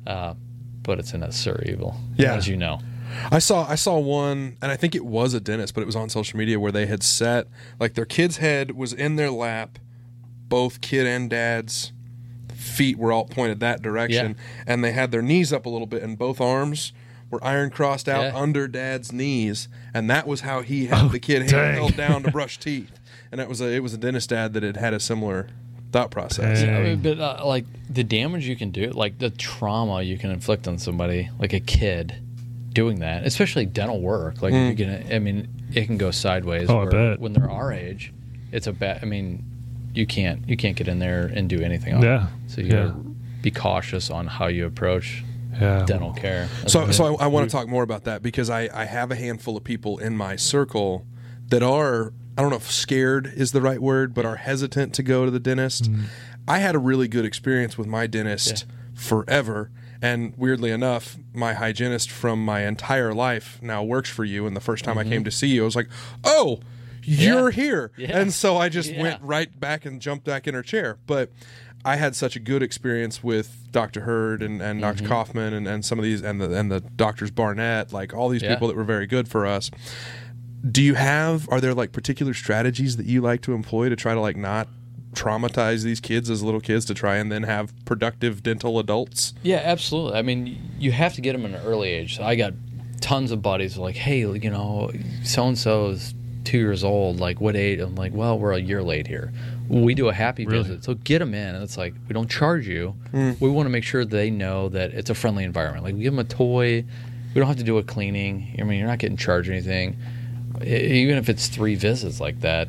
Uh, but it's a necessary evil, yeah. as you know. I saw I saw one, and I think it was a dentist, but it was on social media where they had set, like, their kid's head was in their lap, both kid and dad's feet were all pointed that direction, yeah. and they had their knees up a little bit, and both arms were iron crossed out yeah. under dad's knees, and that was how he had oh, the kid held down to brush teeth. And it was a, it was a dentist ad that had had a similar thought process. Yeah, I mean, but, uh, like, the damage you can do, like, the trauma you can inflict on somebody, like a kid, doing that, especially dental work, like mm. if you're gonna, I mean, it can go sideways. Oh, I bet. When they're our age, it's a bad. I mean, you can't you can't get in there and do anything. Yeah. On it. So you yeah. gotta be cautious on how you approach yeah. dental care. So so I, I want to talk more about that because I I have a handful of people in my circle that are, I don't know if scared is the right word, but are hesitant to go to the dentist. Mm. I had a really good experience with my dentist yeah. forever. And weirdly enough, my hygienist from my entire life now works for you. And the first time mm-hmm. I came to see you, I was like, oh, you're yeah. here. Yeah. And so I just yeah. went right back and jumped back in her chair. But I had such a good experience with Doctor Hurd and, and mm-hmm. Doctor Kaufman and, and some of these and the and the doctors Barnett, like all these yeah. people that were very good for us. Do you have, are there like particular strategies that you like to employ to try to like not traumatize these kids as little kids to try and then have productive dental adults? Yeah, absolutely. I mean, you have to get them in an early age. So I got tons of buddies like, hey, you know, so-and-so is two years old. Like, what age? I'm like, well, we're a year late here. We do a happy really? visit. So get them in. And it's like, we don't charge you. Mm. We want to make sure they know that it's a friendly environment. Like, we give them a toy. We don't have to do a cleaning. I mean, you're not getting charged or anything. Even if it's three visits like that,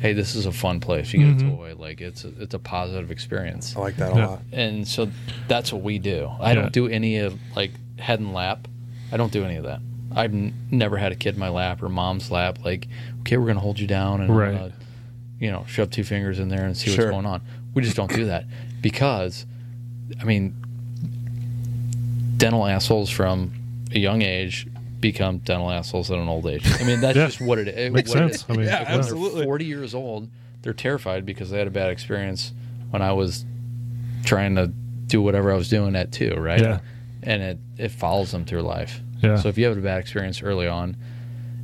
hey, this is a fun place. You get mm-hmm. a toy. Like, it's a, it's a positive experience. I like that a yeah. lot. And so that's what we do. I yeah. don't do any of, like, head and lap. I don't do any of that. I've n- never had a kid in my lap or mom's lap. Like, okay, we're going to hold you down and, right. uh, you know, shove two fingers in there and see sure. what's going on. We just don't do that because, I mean, dental assholes from a young age become dental assholes at an old age. I mean, that's yeah. just what it is. Makes what sense. It is. I mean, yeah, like absolutely. When they're forty years old, they're terrified because they had a bad experience when I was trying to do whatever I was doing at two, right? Yeah. And it, it follows them through life. Yeah. So if you have a bad experience early on,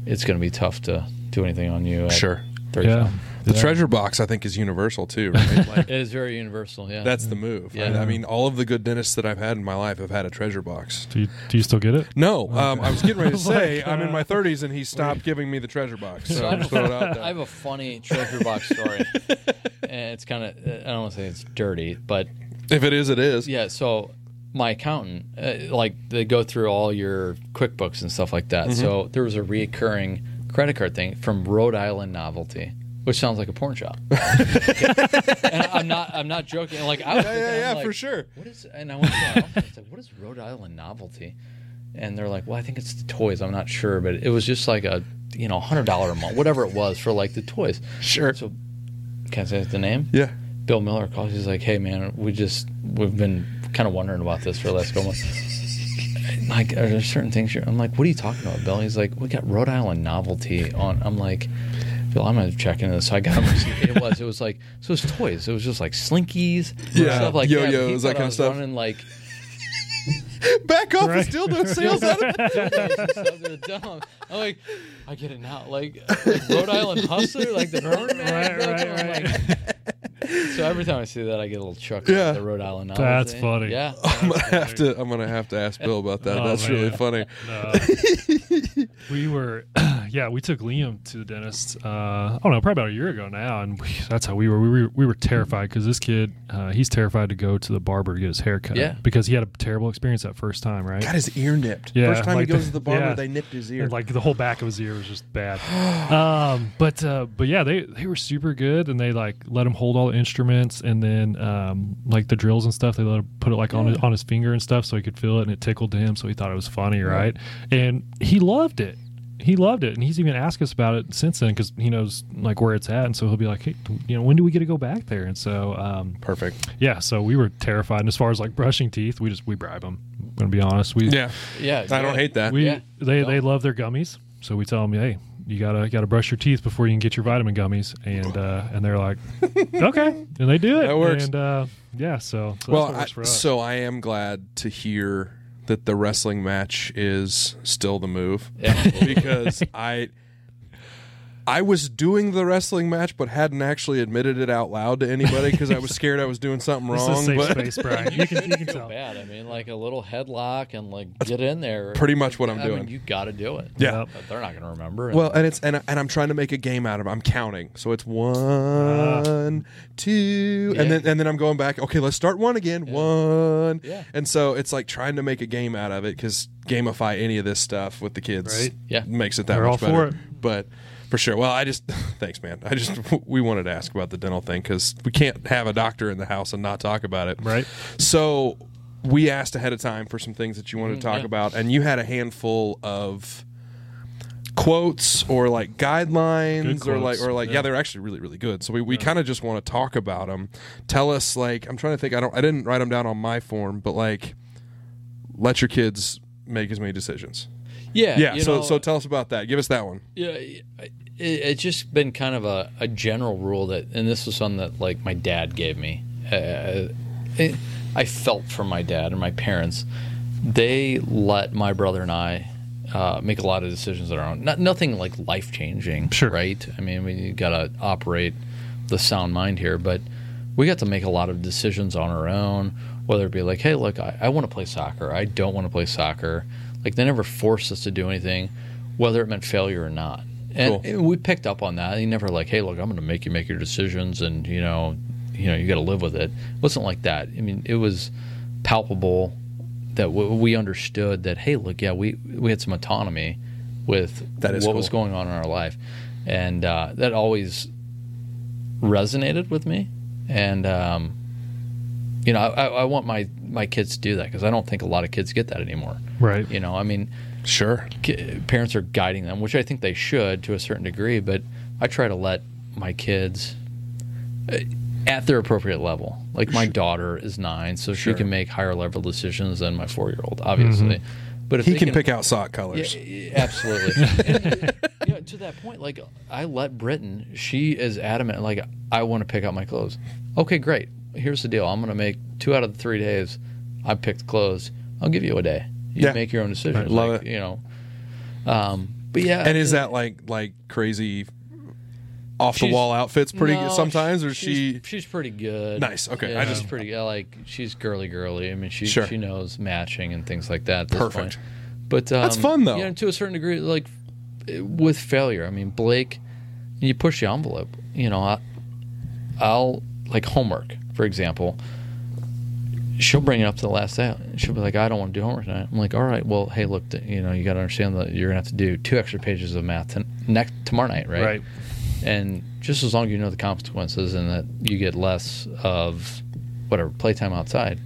it's going to be tough to do anything on you. Sure. Yeah. The yeah. treasure box, I think, is universal too, right? Like, it is very universal, yeah. That's the move. Yeah. Right? I mean, all of the good dentists that I've had in my life have had a treasure box. Do you, do you still get it? No. Okay. Um, I was getting ready to say, like, uh, I'm in my thirties, and he stopped giving me the treasure box. So I just throw it out there. I have a funny treasure box story. And it's kind of, I don't want to say it's dirty, but... If it is, it is. Yeah, so... My accountant, uh, like they go through all your QuickBooks and stuff like that. Mm-hmm. So there was a reoccurring credit card thing from Rhode Island Novelty, which sounds like a porn shop. And I'm not, I'm not joking. Like, I was yeah, yeah, yeah, like, for sure. What is? And I went to my office and said, "What is Rhode Island Novelty?" And they're like, "Well, I think it's the toys. I'm not sure, but it was just like a, you know, hundred dollar a month, whatever it was for like the toys." Sure. So, can I say the name? Yeah. Bill Miller calls. He's like, "Hey, man, we just we've been." Kind of wondering about this for the last couple months. Like, are there certain things you're... I'm like, what are you talking about, Bill? He's like, we got Rhode Island Novelty on. I'm like, Bill, I'm going to check into this. So I got him. It was, it was like, so it was toys. It was just like Slinkies. Yeah. Stuff like yo-yos, that, that kind of stuff. Running like... Back off! Right. Still doing sales out of it. Dumb. I'm like, I get it now. Like, like Rhode Island Hustler, like the Burn Man. Right, right, right. Like, so every time I see that, I get a little chuckle. Yeah, at the Rhode Island. Novelty. That's funny. Yeah, I'm gonna have to. I'm gonna have to ask Bill about that. Oh, that's man. Really funny. No. We were, yeah, we took Liam to the dentist. Uh, I don't know, probably about a year ago now, and we, that's how we were. We were we were terrified because this kid, uh, he's terrified to go to the barber to get his hair cut. Yeah. Because he had a terrible experience. That first time, right? Got his ear nipped. Yeah, first time like he goes the, to the barber, yeah, they nipped his ear. And like the whole back of his ear was just bad. um, but uh, but yeah, they, they were super good, and they like let him hold all the instruments, and then um, like the drills and stuff, they let him put it like yeah. on his, on his finger and stuff, so he could feel it, and it tickled to him, so he thought it was funny, right? Yeah. And he loved it. He loved it, and he's even asked us about it since then because he knows like where it's at, and so he'll be like, "Hey, you know, when do we get to go back there?" And so, um, perfect. Yeah, so we were terrified. And as far as like brushing teeth, we just we bribe them. I'm gonna be honest. We yeah yeah. I don't hate that. We yeah. they no. they love their gummies, so we tell them, "Hey, you gotta gotta brush your teeth before you can get your vitamin gummies," and uh, and they're like, "Okay," and they do it. That works. And uh, yeah, so, so well, that's what works for us. So I am glad to hear that the wrestling match is still the move. Yeah. Because I I was doing the wrestling match but hadn't actually admitted it out loud to anybody because I was scared I was doing something wrong. This is a safe but space, Brian. You can, you can tell. Bad. I mean, like a little headlock and like get in there. Pretty much what I'm I doing. Mean, you got to do it. Yeah, but they're not going to remember. And well, and it's and and I'm trying to make a game out of it. I'm counting, so it's one, uh, two, yeah. and then and then I'm going back. Okay, let's start one again. Yeah. One, yeah. And so it's like trying to make a game out of it because gamify any of this stuff with the kids right? yeah. makes it that we're much all better. For it. But for sure. Well, I just thanks, man. I just we wanted to ask about the dental thing because we can't have a doctor in the house and not talk about it, right? So we asked ahead of time for some things that you wanted to talk yeah. about, and you had a handful of quotes or like guidelines or like or like yeah, yeah they're actually really really good. So we, we yeah. kind of just want to talk about them. Tell us like I'm trying to think. I don't. I didn't write them down on my form, but like let your kids make as many decisions. Yeah, yeah. So, know, so tell us about that. Give us that one. Yeah, it, it's just been kind of a, a general rule that, and this was something that like my dad gave me. Uh, it, I felt from my dad and my parents. They let my brother and I uh, make a lot of decisions on our own. Not nothing like life changing, sure. right? I mean, we got to operate the sound mind here, but we got to make a lot of decisions on our own. Whether it be like, hey, look, I, I want to play soccer. I don't want to play soccer. Like, they never forced us to do anything, whether it meant failure or not. And cool. we picked up on that. He never like, hey, look, I'm going to make you make your decisions, and, you know, you know, you got to live with it. It wasn't like that. I mean, it was palpable that w- we understood that, hey, look, yeah, we, we had some autonomy with that is what cool. was going on in our life. And uh, that always resonated with me. And, um, you know, I, I want my, my kids to do that because I don't think a lot of kids get that anymore. Right. You know, I mean, sure, k- parents are guiding them, which I think they should to a certain degree, but I try to let my kids uh, at their appropriate level. Like, my daughter is nine, so sure. she can make higher level decisions than my four-year-old, obviously. Mm-hmm. But if he can, can pick out sock colors. Yeah, yeah, absolutely. And, you know, to that point, like, I let Britton, she is adamant, like, I want to pick out my clothes. Okay, great. Here's the deal. I'm going to make two out of the three days I picked clothes. I'll give you a day. You yeah. make your own decisions. I love like, it. You know. Um, but yeah. And is that like like crazy off the wall outfits pretty no, sometimes or she's, she she's pretty good. Nice. Okay. Yeah, I just she's pretty like she's girly girly. I mean she sure. she knows matching and things like that. At this Perfect. Point. But um, that's fun though. You know, to a certain degree like with failure. I mean Blake, you push the envelope. You know, I, I'll like homework, for example. She'll bring it up to the last day. She'll be like, I don't want to do homework tonight. I'm like, all right, well, hey, look, you know, you got to understand that you're going to have to do two extra pages of math to next tomorrow night, right? Right. And just as long as you know the consequences and that you get less of whatever, playtime outside,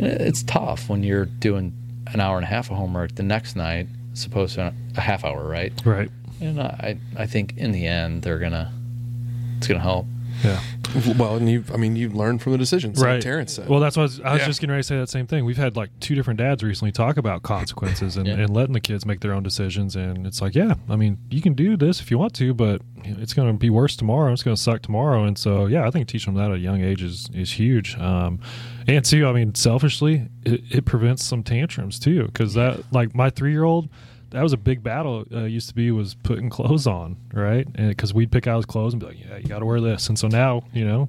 it's tough when you're doing an hour and a half of homework the next night, as opposed to a half hour, right? Right. And I, I think in the end, they're going to, it's going to help. Yeah. Well, and you, I mean, you learn from the decisions, right? Like Terrence said. Well, that's what I was, I was yeah. just getting ready to say that same thing. We've had like two different dads recently talk about consequences and, yeah. and letting the kids make their own decisions. And it's like, yeah, I mean, you can do this if you want to, but it's going to be worse tomorrow. It's going to suck tomorrow. And so, yeah, I think teaching them that at a young age is, is huge. Um, and too, I mean, selfishly, it, it prevents some tantrums too, because that, like, my three-year-old. That was a big battle uh, used to be was putting clothes on, right? Because we'd pick out his clothes and be like, yeah, you got to wear this. And so now, you know,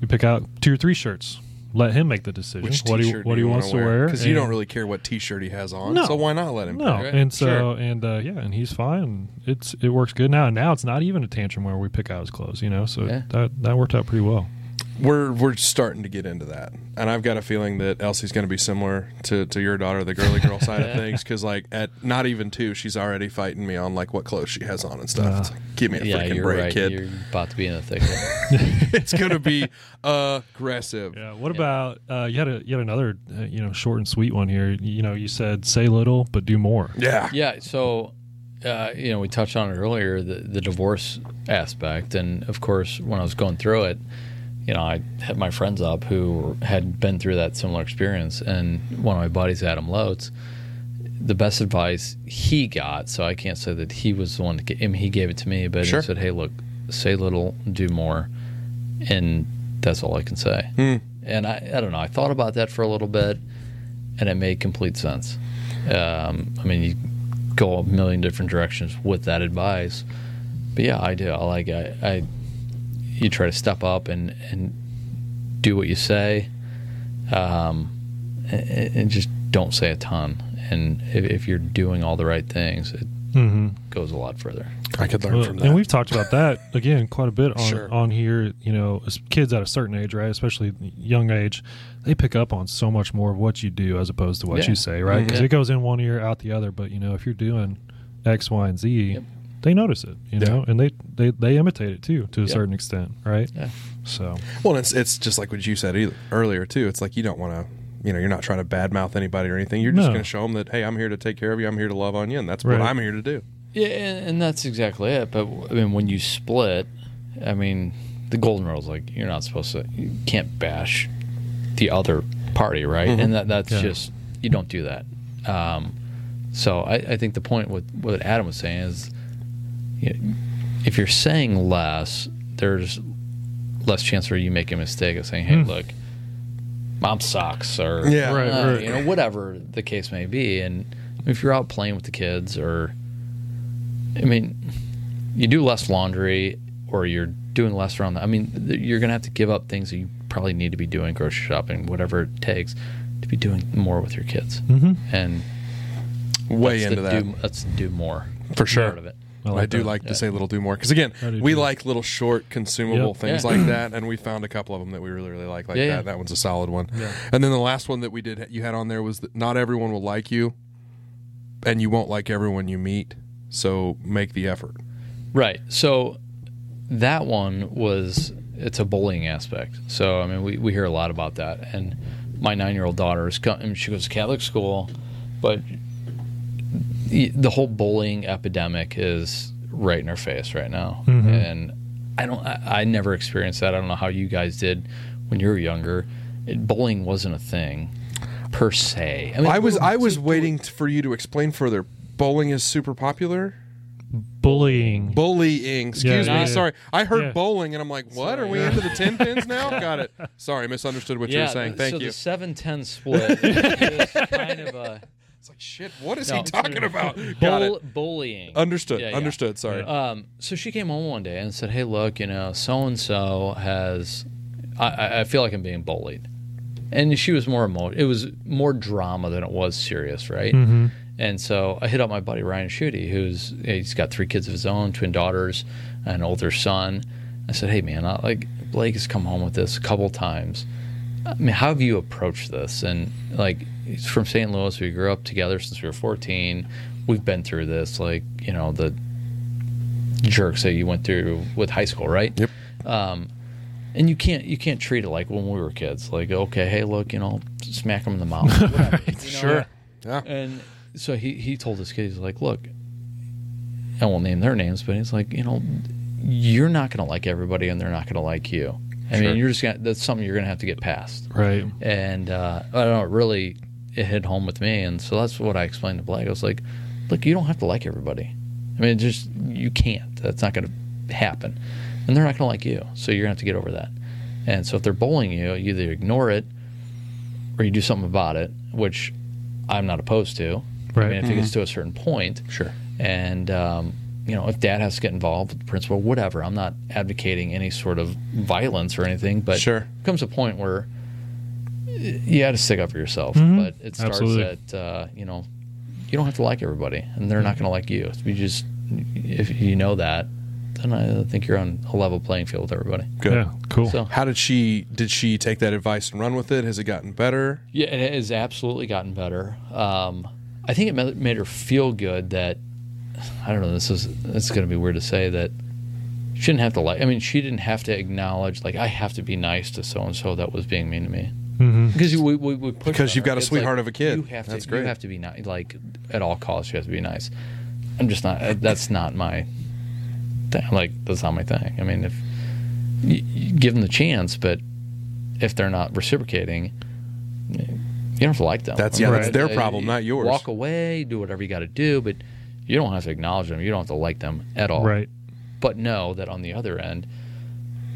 we pick out two or three shirts. Let him make the decision. Which what he, what do he wants to wear. Because you don't really care what T-shirt he has on, no. so why not let him no. pick? Right? And so, sure. and uh, yeah, and he's fine. It's It works good now. And now it's not even a tantrum where we pick out his clothes, you know? So yeah. that, that worked out pretty well. We're we're starting to get into that, and I've got a feeling that Elsie's going to be similar to, to your daughter, the girly girl side yeah. of things, because like at not even two, she's already fighting me on like what clothes she has on and stuff. Uh, it's like, give me a yeah, freaking break, right. kid. You're about to be in the thick of it. It's going to be aggressive. Yeah. What yeah. about uh, you had a, you had another uh, you know short and sweet one here. You know, you said say little but do more. Yeah. Yeah. So. Uh, you know, we touched on it earlier, the the divorce aspect, and of course when I was going through it. You know, I had my friends up who had been through that similar experience, and one of my buddies, Adam Lotes, the best advice he got, so I can't say that he was the one that gave, I mean, he gave it to me, but sure. he said, hey, look, say little, do more, and that's all I can say. Mm. And I, I don't know, I thought about that for a little bit, and it made complete sense. Um, I mean, you go a million different directions with that advice, but yeah, I do. I like, I... I you try to step up and, and do what you say, um, and, and just don't say a ton. And if, if you're doing all the right things, it mm-hmm. goes a lot further. I could learn well, from that. And we've talked about that, again, quite a bit on, sure. on here. You know, as kids at a certain age, right, especially young age, they pick up on so much more of what you do as opposed to what yeah. you say, right? Because mm-hmm. it goes in one ear, out the other. But, you know, if you're doing X, Y, and Z, yep. they notice it, you know, yeah. and they, they, they imitate it too, to a yeah. certain extent, right? Yeah. So, well, it's it's just like what you said either, earlier too. It's like you don't want to, you know, you're not trying to badmouth anybody or anything. You're just no. going to show them that, hey, I'm here to take care of you. I'm here to love on you, and that's right. what I'm here to do. Yeah, and, and that's exactly it. But I mean, when you split, I mean, the golden rule is like you're not supposed to, you can't bash the other party, right? Mm-hmm. And that that's yeah. just you don't do that. Um, so I, I think the point with what Adam was saying is. If you're saying less, there's less chance for you making a mistake of saying, hey, mm. look, mom sucks or yeah, right, uh, right. you know, whatever the case may be. And if you're out playing with the kids or, I mean, you do less laundry or you're doing less around that. I mean, you're going to have to give up things that you probably need to be doing, grocery shopping, whatever it takes to be doing more with your kids. Mm-hmm. And way into that. Do, let's do more. For sure. Part of it. I, like I do that. like to yeah. say little, do more. Because, again, we too. like little short, consumable yep. things yeah. like that, and we found a couple of them that we really, really like like yeah, that. Yeah. That one's a solid one. Yeah. And then the last one that we did you had on there was that not everyone will like you, and you won't like everyone you meet, so make the effort. Right. So that one was – it's a bullying aspect. So, I mean, we, we hear a lot about that. And my nine-year-old daughter, is she goes to Catholic school, but – the whole bullying epidemic is right in our face right now. Mm-hmm. And I don't, I, I never experienced that. I don't know how you guys did when you were younger. It, bullying wasn't a thing. per se. I mean, I was I was waiting to, for you to explain further. Bowling is super popular. Bullying. Bullying. Excuse yeah, me. Yeah, Sorry. Yeah. I heard yeah. bowling, and I'm like, what? Sorry. Are we into the ten pins now? Got it. Sorry, I misunderstood what yeah, you were saying. Thank so you. So the seven ten split is kind of a... It's like, shit, what is no, he talking true. about? Got Bull- it. Bullying. Understood. Yeah, yeah. Understood. Sorry. Yeah. Um, so she came home one day and said, hey, look, you know, so-and-so has... I, I feel like I'm being bullied. And she was more emotional. It was more drama than it was serious, right? Mm-hmm. And so I hit up my buddy Ryan Schuette, who's he's got three kids of his own, twin daughters, an older son. I said, hey, man, I, like Blake has come home with this a couple times. I mean, how have you approached this? And, like, he's from Saint Louis. We grew up together since we were fourteen. We've been through this, like, you know, the jerks that you went through with high school, right? Yep. Um, and you can't you can't treat it like when we were kids. Like, okay, hey, look, you know, smack him in the mouth. Whatever, you know? Sure. Yeah. And so he, he told his kids, like, look, I won't name their names, but he's like, you know, you're not going to like everybody and they're not going to like you. I sure. mean, you're just gonna, that's something you're going to have to get past. Right. And uh, I don't know, it really it hit home with me. And so that's what I explained to Blake. I was like, look, you don't have to like everybody. I mean, just you can't. That's not going to happen. And they're not going to like you. So you're going to have to get over that. And so if they're bullying you, you either ignore it or you do something about it, which I'm not opposed to. Right. I mean, if mm-hmm. it gets to a certain point. Sure. And, um, you know, if dad has to get involved with the principal, whatever. I'm not advocating any sort of violence or anything, but sure. there comes a point where you got to stick up for yourself. Mm-hmm. But it starts Absolutely. at, uh, you know, you don't have to like everybody, and they're not going to like you. You just, if you know that, then I think you're on a level playing field with everybody. Good. Yeah, cool. So, how did she did she take that advice and run with it? Has it gotten better? Yeah, it has absolutely gotten better. Um, I think it made her feel good that, I don't know, this is it's going to be weird to say that she didn't have to like, I mean, she didn't have to acknowledge, like, I have to be nice to so-and-so that was being mean to me. Mm-hmm. Because we, we, we push Because you've her. got a it's sweetheart like, of a kid. You have that's to, great. You have to be nice. Like, at all costs, you have to be nice. I'm just not, that's not my thing. Like, that's not my thing. I mean, if you, you give them the chance, but if they're not reciprocating, you don't have to like them. That's, yeah, right. that's their problem, not yours. Walk away, do whatever you got to do, but you don't have to acknowledge them. You don't have to like them at all. Right. But know that on the other end,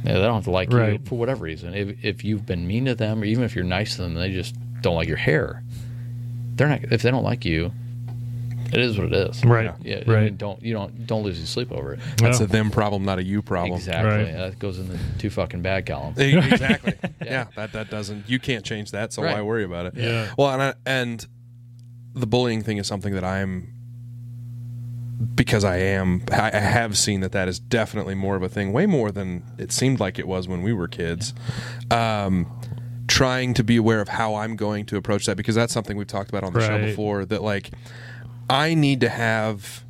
they don't have to like right. you for whatever reason. If if you've been mean to them, or even if you're nice to them, they just don't like your hair. They're not. If they don't like you, it is what it is. Right. Yeah. Right. I mean, don't you don't don't lose your sleep over it. That's no. a them problem, not a you problem. Exactly. Right. That goes in the too fucking bad column. Exactly. yeah. yeah. That that doesn't. You can't change that, so right. why worry about it? Yeah. Well, and I, and the bullying thing is something that I'm. Because I am, I have seen that that is definitely more of a thing, way more than it seemed like it was when we were kids. Um, trying to be aware of how I'm going to approach that, because that's something we've talked about on the right. show before, that like I need to have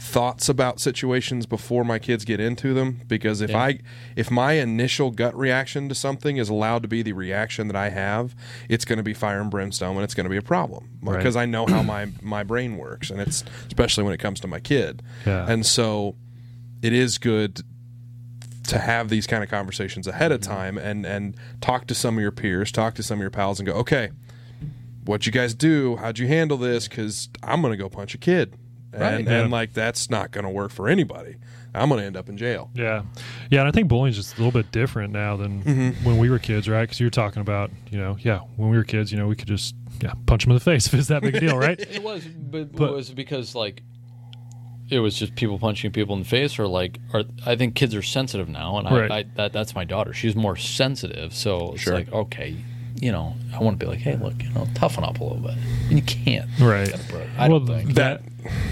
thoughts about situations before my kids get into them, because if yeah. I if my initial gut reaction to something is allowed to be the reaction that I have, it's going to be fire and brimstone, and it's going to be a problem, because right. I know how my my brain works, and it's especially when it comes to my kid. Yeah. And so it is good to have these kind of conversations ahead of time, and and talk to some of your peers, talk to some of your pals, and go, okay, what'd you guys do? How'd you handle this? Because I'm going to go punch a kid. Right. And, yeah. and like that's not going to work for anybody. I'm going to end up in jail. Yeah, yeah. And I think bullying is just a little bit different now than mm-hmm. when we were kids, right? Because you're talking about, you know, yeah, when we were kids, you know, we could just yeah punch them in the face if it's that big a deal, right? It was, but, but it was because like it was just people punching people in the face, or like, or I think kids are sensitive now, and I, right. I, I that, that's my daughter. She's more sensitive, so it's sure. like okay. You know, I want to be like, hey, look, you know, toughen up a little bit. And you can't. Right. I don't well, think. That,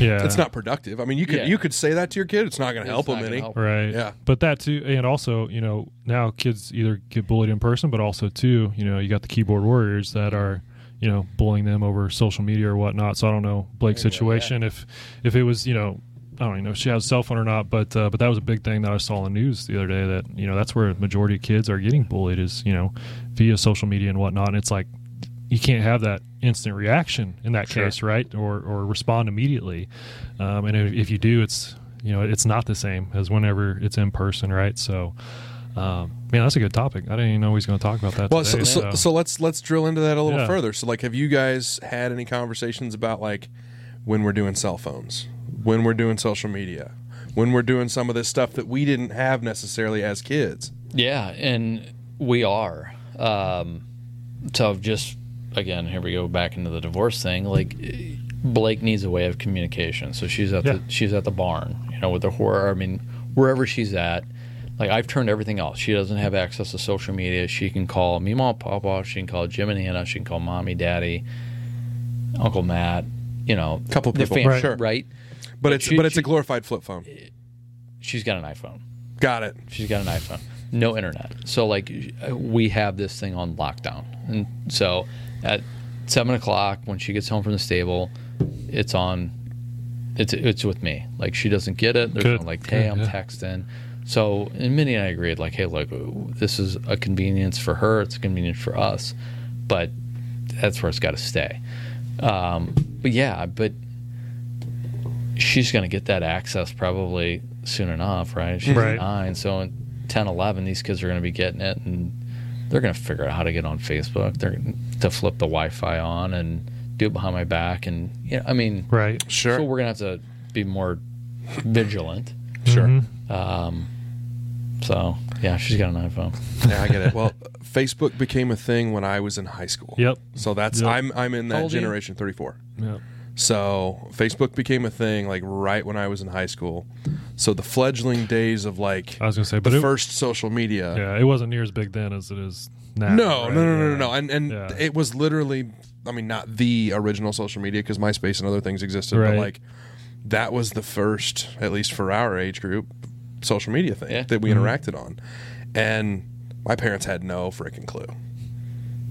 yeah. It's not productive. I mean, you could yeah. you could say that to your kid. It's not going to help them any. Help. Right. Yeah. But that, too, and also, you know, now kids either get bullied in person, but also, too, you know, you got the keyboard warriors that are, you know, bullying them over social media or whatnot. So I don't know Blake's yeah, situation. Yeah. If if it was, you know, I don't even know if she has a cell phone or not, but uh, but that was a big thing that I saw on the news the other day, that, you know, that's where the majority of kids are getting bullied is, you know, via social media and whatnot. And it's like you can't have that instant reaction in that sure. case, right, or or respond immediately. Um, and if, if you do, it's, you know, it's not the same as whenever it's in person, right? So Um, man, that's a good topic. I didn't even know he was going to talk about that. Well, today, so, so. So, so let's let's drill into that a little yeah. further. So, like, have you guys had any conversations about like when we're doing cell phones, when we're doing social media, when we're doing some of this stuff that we didn't have necessarily as kids? Yeah, and we are. Um, so just again, here we go back into the divorce thing. Like, Blake needs a way of communication. So she's at yeah. the she's at the barn, you know, with her horror. I mean, wherever she's at. Like, I've turned everything off. She doesn't have access to social media. She can call me, Mom, Papa. She can call Jim and Hannah. She can call Mommy, Daddy, Uncle Matt. You know, a couple people, fam- right. Sure. right? But, but it's she, but it's she, a glorified flip phone. She's got an iPhone. Got it. She's got an iPhone. No internet. So like, we have this thing on lockdown. And so at seven o'clock when she gets home from the stable, it's on. It's it's with me. Like, she doesn't get it. There's Good. no like, hey, Good, I'm yeah. texting. So, and Mindy and I agreed, like, hey, look, this is a convenience for her. It's a convenience for us. But that's where it's got to stay. Um, but, yeah, but she's going to get that access probably soon enough, right? She's right. nine. So, in ten, eleven, these kids are going to be getting it. And they're going to figure out how to get on Facebook. They're to flip the Wi-Fi on and do it behind my back. And, you know, I mean, right. sure. So we're going to have to be more vigilant. Sure. Mm-hmm. Um, So, yeah, she's got an iPhone. Yeah, I get it. Well, Facebook became a thing when I was in high school. Yep. So that's yep. I'm I'm in that generation, thirty-four. Yep. So Facebook became a thing like right when I was in high school. So the fledgling days of like I was gonna say, the but it, first social media. Yeah, it wasn't near as big then as it is now. No, right? no, no, no, no, no. And and yeah. it was literally, I mean, not the original social media because MySpace and other things existed, right. but like that was the first, at least for our age group, social media thing yeah. that we mm-hmm. interacted on. And my parents had no freaking clue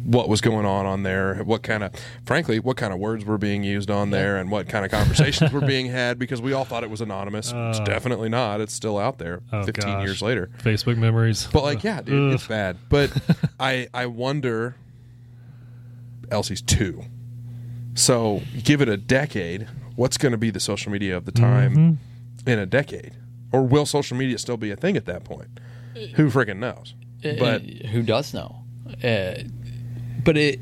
what was going on on there, what kind of, frankly, what kind of words were being used on there and what kind of conversations were being had because we all thought it was anonymous. Uh, it's definitely not. It's still out there oh fifteen gosh. years later. Facebook memories. But like, yeah, dude, Ugh. it's bad. But I, I wonder, Elsie's two. So give it a decade. What's going to be the social media of the time mm-hmm. in a decade? Or will social media still be a thing at that point? Who freaking knows? But uh, who does know? Uh, but it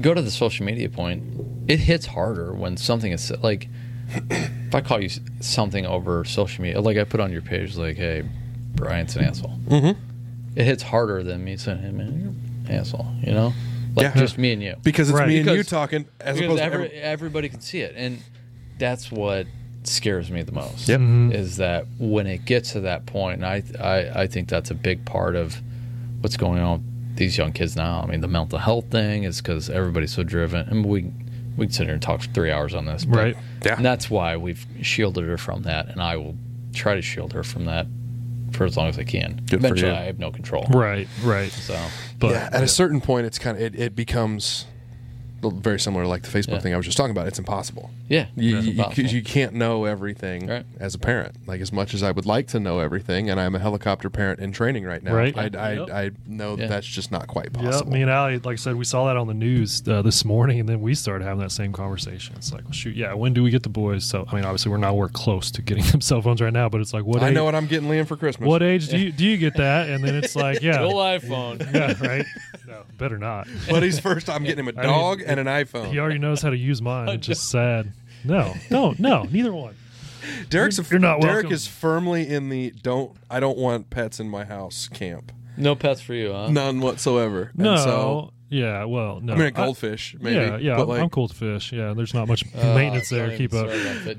go to the social media point. It hits harder when something is like if I call you something over social media, like I put on your page, like, "Hey, Bryant's an asshole." Mm-hmm. It hits harder than me saying, "Hey, man, you're an asshole." You know, like yeah. just me and you, because it's right. me because, and you talking, as opposed to every, everybody can see it, and that's what scares me the most yep. is that when it gets to that point, and I, I I think that's a big part of what's going on with these young kids now. I mean, the mental health thing is because everybody's so driven, and we we can sit here and talk for three hours on this, but, right? Yeah, and that's why we've shielded her from that, and I will try to shield her from that for as long as I can. Good Eventually, I have no control. Right, right. So, but yeah, at yeah. a certain point, it's kind of it, it becomes. Very similar to like the Facebook yeah. thing I was just talking about. It's impossible. Yeah. You, you, impossible. you can't know everything right. as a parent. Like, as much as I would like to know everything, and I'm a helicopter parent in training right now, right. I, I, yep. I know yeah. that's just not quite possible. Yeah, me and Allie, like I said, we saw that on the news uh, this morning, and then we started having that same conversation. It's like, well, shoot, yeah, when do we get the boys? So, I mean, obviously, we're nowhere close to getting them cell phones right now, but it's like, what I age? I know what I'm getting Liam for Christmas. What age do you, do you get that? And then it's like, yeah. Little iPhone. Yeah, right? No, better not. But he's first, I'm getting him a dog. I mean, and an iPhone. He already knows how to use mine. It's just sad. No, no, no, neither one. Derek's you're, a, you're not Derek welcome. is firmly in the don't. I don't want pets in my house camp. No pets for you, huh? None whatsoever. No. And so, yeah, well, no. I mean, a goldfish, I, maybe. Yeah, yeah. But like, I'm cool with fish. Yeah, there's not much maintenance uh, there to keep up.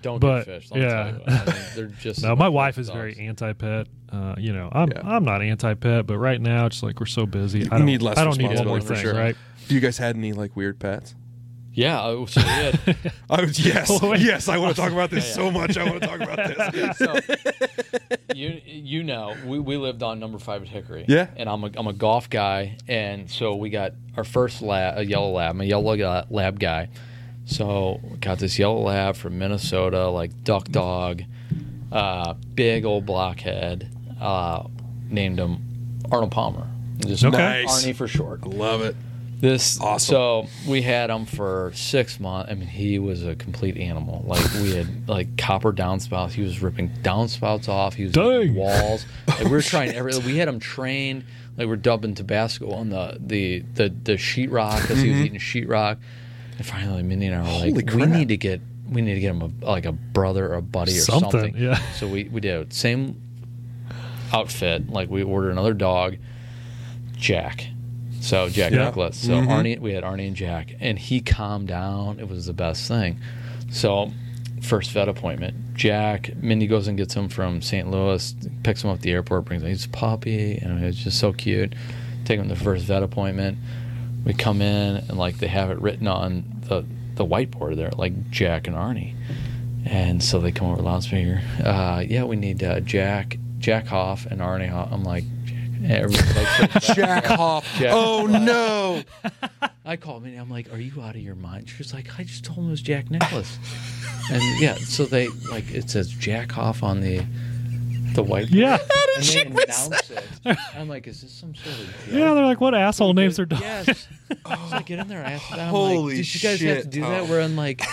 Don't but, get fish. Let yeah. me tell you. I mean, they're just no, my wife is dogs. very anti-pet. Uh, you know, I'm yeah. I'm not anti-pet, but right now it's like we're so busy. You I don't need less. I don't need one more thing, sure. right? Do you guys had any like weird pets? Yeah, I was, I did. I was, yes, yes. I want to talk about this yeah, yeah. so much. I want to talk about this. So, you you know, we, we lived on number five at Hickory. Yeah, and I'm a I'm a golf guy, and so we got our first lab, a yellow lab. I'm a yellow lab guy, so we got this yellow lab from Minnesota, like Duck Dog, uh, big old blockhead. Uh, named him Arnold Palmer. Just okay. Arnie for short. I love it. This awesome. So we had him for six months. I mean, he was a complete animal. Like we had like copper downspouts. He was ripping downspouts off. He was doing walls. Like, we were trying every. We had him trained. Like we're dubbing Tabasco on the the the, the sheetrock because mm-hmm. he was eating sheetrock. And finally, Mindy and I were Holy like, crap. we need to get we need to get him a, like a brother or a buddy or something. something. Yeah. So we we did same outfit. Like we ordered another dog, Jack. So Jack yeah. Nicholas. So mm-hmm. Arnie, we had Arnie and Jack, and he calmed down. It was the best thing. So first vet appointment, Jack, Mindy goes and gets him from Saint Louis, picks him up at the airport, brings him. He's a puppy, and it was just so cute. Take him to the first vet appointment. We come in, and like they have it written on the the whiteboard there, like Jack and Arnie. And so they come over loudspeaker. Uh, yeah, we need uh, Jack, Jack Hoff, and Arnie Hoff. I'm like. Jack Hoff. Jack oh Nicholas. no! I called Mindy. I'm like, "Are you out of your mind?" She was like, "I just told him it was Jack Nicholas." And yeah, so they like it says Jack Hoff on the the whiteboard. Yeah, how did and she miss it. It. I'm like, "Is this some sort of joke?" Yeah, they're like, "What asshole like, names are dogs?" Yes. Oh. So I get in there. I asked them. Holy like, Did you guys shit. have to do that? Oh. We're in like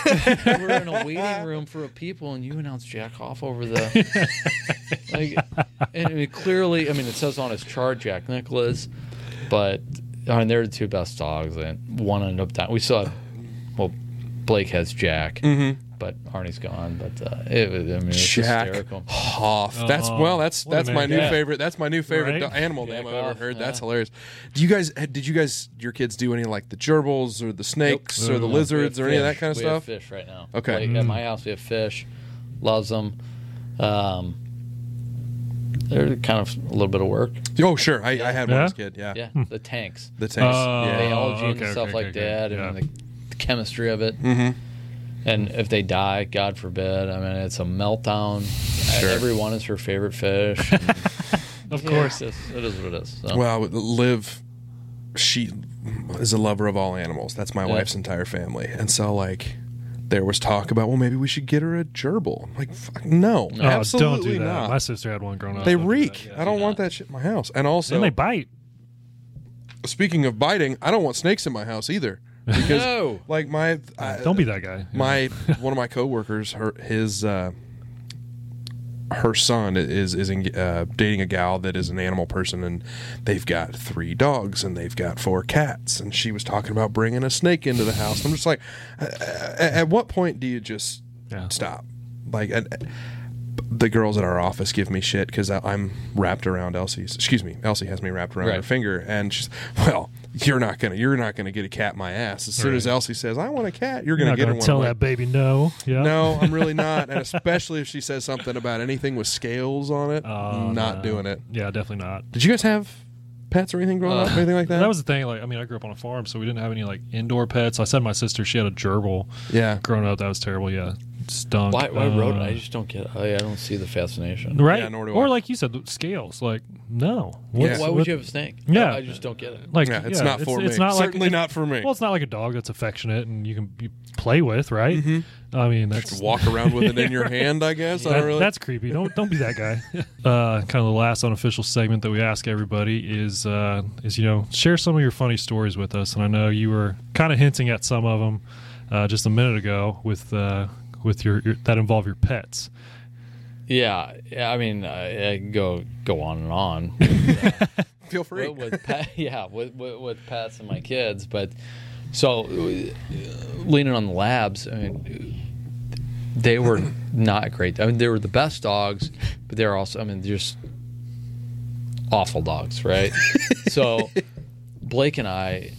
we're in a waiting room for a people, and you announce Jack Hoff over the. Like, and I mean, clearly, I mean, it says on his chart Jack Nicholas, but I mean, they're the two best dogs, and one ended up down. We saw, well, Blake has Jack, mm-hmm. but Arnie's gone. But uh, it was, I mean, it's hysterical. Jack Hoff. Oh, that's well, that's that's my new yeah. favorite. That's my new favorite right? do- animal Jack name I've ever heard. Yeah. That's hilarious. Do you guys? Did you guys? Your kids do any like the gerbils or the snakes nope. or the no, lizards or fish. any of that kind of we stuff? We have fish right now. Okay, like, mm. at my house we have fish. Loves them. Um, They're kind of a little bit of work. Oh, sure. I, yeah. I had one yeah. as a kid, yeah. Yeah, the tanks. The tanks. Uh, yeah. Biology okay, and stuff okay, like okay, that okay. and yeah. the, the chemistry of it. Mm-hmm. And if they die, God forbid, I mean, it's a meltdown. Sure. Every one is her favorite fish. And, of yeah, course. It is what it is. So. Well, Liv, she is a lover of all animals. That's my yeah. wife's entire family. And so, like... There was talk about, well, maybe we should get her a gerbil. I'm like, fuck, no, no, absolutely don't do that. Not. My sister had one growing up. They reek. Do yeah, I don't do want not. that shit in my house. And also, and they bite. Speaking of biting, I don't want snakes in my house either. Because, no. like my, I, don't be that guy. My one of my coworkers, her his, uh, her son is is in, uh, dating a gal that is an animal person, and they've got three dogs and they've got four cats, and she was talking about bringing a snake into the house. I'm just like, at what point do you just yeah. stop? Like, I, the girls at our office give me shit because I'm wrapped around Elsie's. Excuse me, Elsie has me wrapped around right. her finger, and she's well, you're not gonna you're not gonna get a cat in my ass. As soon right. as Elsie says, "I want a cat," you're gonna you're get gonna her. Tell one. Tell that baby no. Yeah. No, I'm really not, and especially if she says something about anything with scales on it, uh, not no. doing it. Yeah, definitely not. Did you guys have pets or anything growing uh, up, anything like that? That was the thing. Like, I mean, I grew up on a farm, so we didn't have any like indoor pets. I said my sister she had a gerbil. Yeah. Growing up, that was terrible. Yeah. Stunk. Why, why uh, rodent? I just don't get. I, I don't see the fascination, right? Yeah, nor do or I. like you said, the scales. Like no, yeah. why would what? you have a snake? Yeah, no, I just don't get it. Like yeah, it's yeah, not for it's, me. It's not Certainly like, not for me. Well, it's not like a dog that's affectionate and you can you play with, right? Mm-hmm. I mean, that's, just walk around with it in your hand. I guess yeah, I don't that, really... that's creepy. Don't don't be that guy. uh, kind of the last unofficial segment that we ask everybody is uh, is you know share some of your funny stories with us, and I know you were kind of hinting at some of them uh, just a minute ago with. Uh, With your, your that involve your pets, yeah. I mean, uh, I go go on and on. With, uh, Feel free. With, with pet, yeah, with, with with pets and my kids, but so uh, leaning on the labs. I mean, they were not great. I mean, they were the best dogs, but they're also, I mean, they're just awful dogs, right? So Blake and I.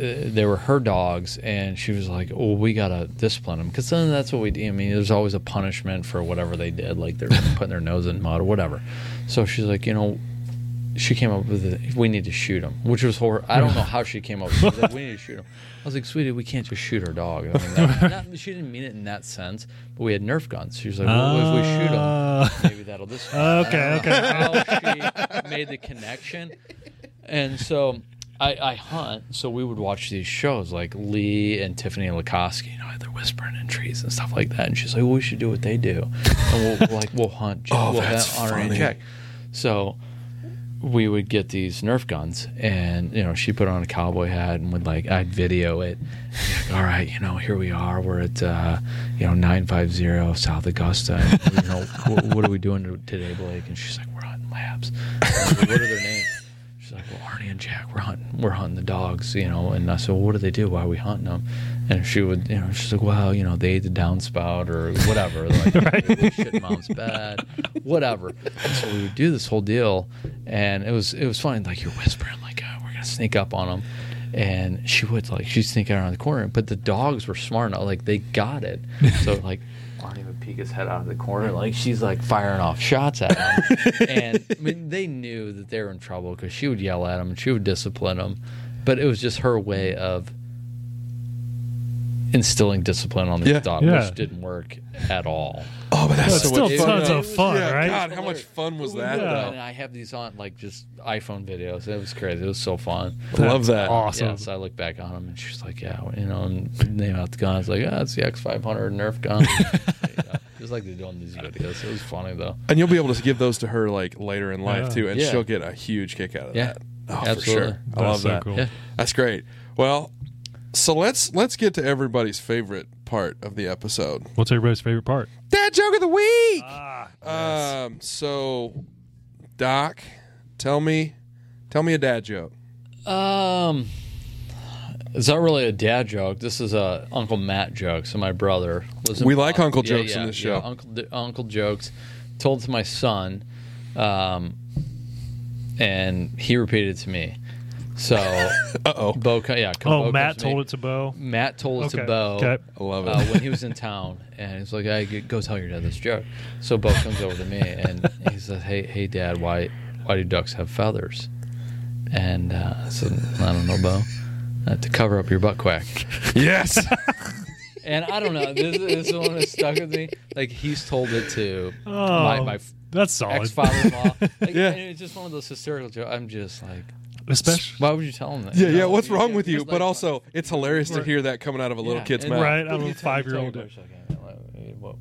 Uh, they were her dogs, and she was like, "Oh, we gotta discipline them," because then that's what we do. I mean, there's always a punishment for whatever they did, like they're putting their nose in mud or whatever. So she's like, you know, she came up with it. We need to shoot them, which was horrible. I don't know how she came up with it. Like, we need to shoot them. I was like, sweetie, we can't just shoot our dog. I mean, that, not, she didn't mean it in that sense, but we had Nerf guns. She was like, well, uh, if we shoot them, maybe that'll discipline. Okay, okay. How she made the connection, and so. I, I hunt, so we would watch these shows like Lee and Tiffany Lukoski. You know, they're whispering in trees and stuff like that. And she's like, well, "We should do what they do, and we'll like we'll hunt, Jack. oh, we'll that's hunt funny. Jack." So we would get these Nerf guns, and, you know, she put on a cowboy hat and would, like, I'd video it. Like, all right, you know, here we are. We're at, uh, you know, nine fifty South Augusta. And, you know, what, what are we doing today, Blake? And she's like, we're hunting labs. Like, what are their names? She's like, well, Arnie and Jack, we're hunting. We're hunting the dogs, you know. And I said, well, what do they do? Why are we hunting them? And she would, you know, she's like, well, you know, they ate the downspout or whatever. Like, right? They shit in mom's bed, whatever. And so we would do this whole deal, and it was it was funny. Like, you're whispering, like, oh, we're going to sneak up on them. And she would, like, she'd sneak out around the corner. But the dogs were smart enough. Like, they got it. So, like, Arnie would peek his head out of the corner. Like, she's, like, firing off shots at him. And, I mean, they knew that they were in trouble because she would yell at them and she would discipline them. But it was just her way of instilling discipline on the dog, yeah, yeah. which didn't work at all. Oh, but that's so still it, tons it, of fun, yeah, right? God, how much fun was that? Yeah. And I have these on, like, just iPhone videos. It was crazy. It was so fun. I love that. Awesome. Yeah, so I look back on them, and she's like, yeah, you know, and name out the gun. I was like, ah, oh, it's the X five hundred Nerf gun. Yeah. It's like they're doing these videos. It was funny, though. And you'll be able to give those to her, like, later in life, yeah. too, and yeah. she'll get a huge kick out of yeah. that. Oh, absolutely. For sure. I that's love so that. Cool. Yeah. That's great. Well, So let's let's get to everybody's favorite part of the episode. What's everybody's favorite part? Dad joke of the week. Ah, nice. Um. So, Doc, tell me, tell me a dad joke. Um, it's not really a dad joke. This is a Uncle Matt joke. So my brother. We like Uncle, Uncle jokes yeah, yeah, in this yeah, show. Uncle Uncle jokes told to my son, um, and he repeated it to me. So, uh-oh. Bo, yeah, oh, Bo Matt to told me. it to Bo. Matt told okay. it to Bo. Okay. I love it. Uh, when he was in town, and he's like, "Hey, go tell your dad this joke." So Bo comes over to me, and he says, "Hey, hey, Dad, why, why do ducks have feathers?" And uh, I said, "I don't know, Bo. Uh, to cover up your butt quack." Yes. And I don't know. This, this one has stuck with me. Like, he's told it to oh, my my that's solid. ex-father-in-law. Like, yeah. And it's just one of those hysterical jokes. I'm just like. Especially, why would you tell him that? Yeah, you know, yeah. What's wrong with you? Like, but also, it's hilarious to hear that coming out of a little yeah, kid's mouth. Right, I'm a five-year-old.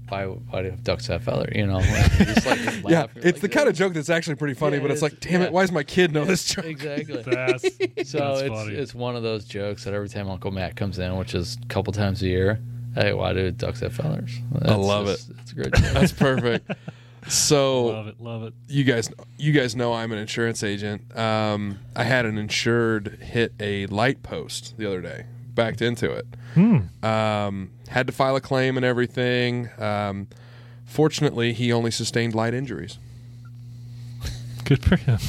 Why, why do ducks have feathers? You know, like, just like just yeah. It's like, the kind of joke that's actually pretty funny, yeah, but it's, it's like, damn yeah. it, why does my kid know yeah, this joke? Exactly. that's, so that's it's funny. It's one of those jokes that every time Uncle Matt comes in, which is a couple times a year, hey, why do ducks have feathers? That's I love just, it. It's a great joke. That's perfect. So love it, love it. You guys, you guys know I'm an insurance agent. Um, I had an insured hit a light post the other day. Backed into it. Hmm. Um, had to file a claim and everything. Um, fortunately, he only sustained light injuries. Good for him.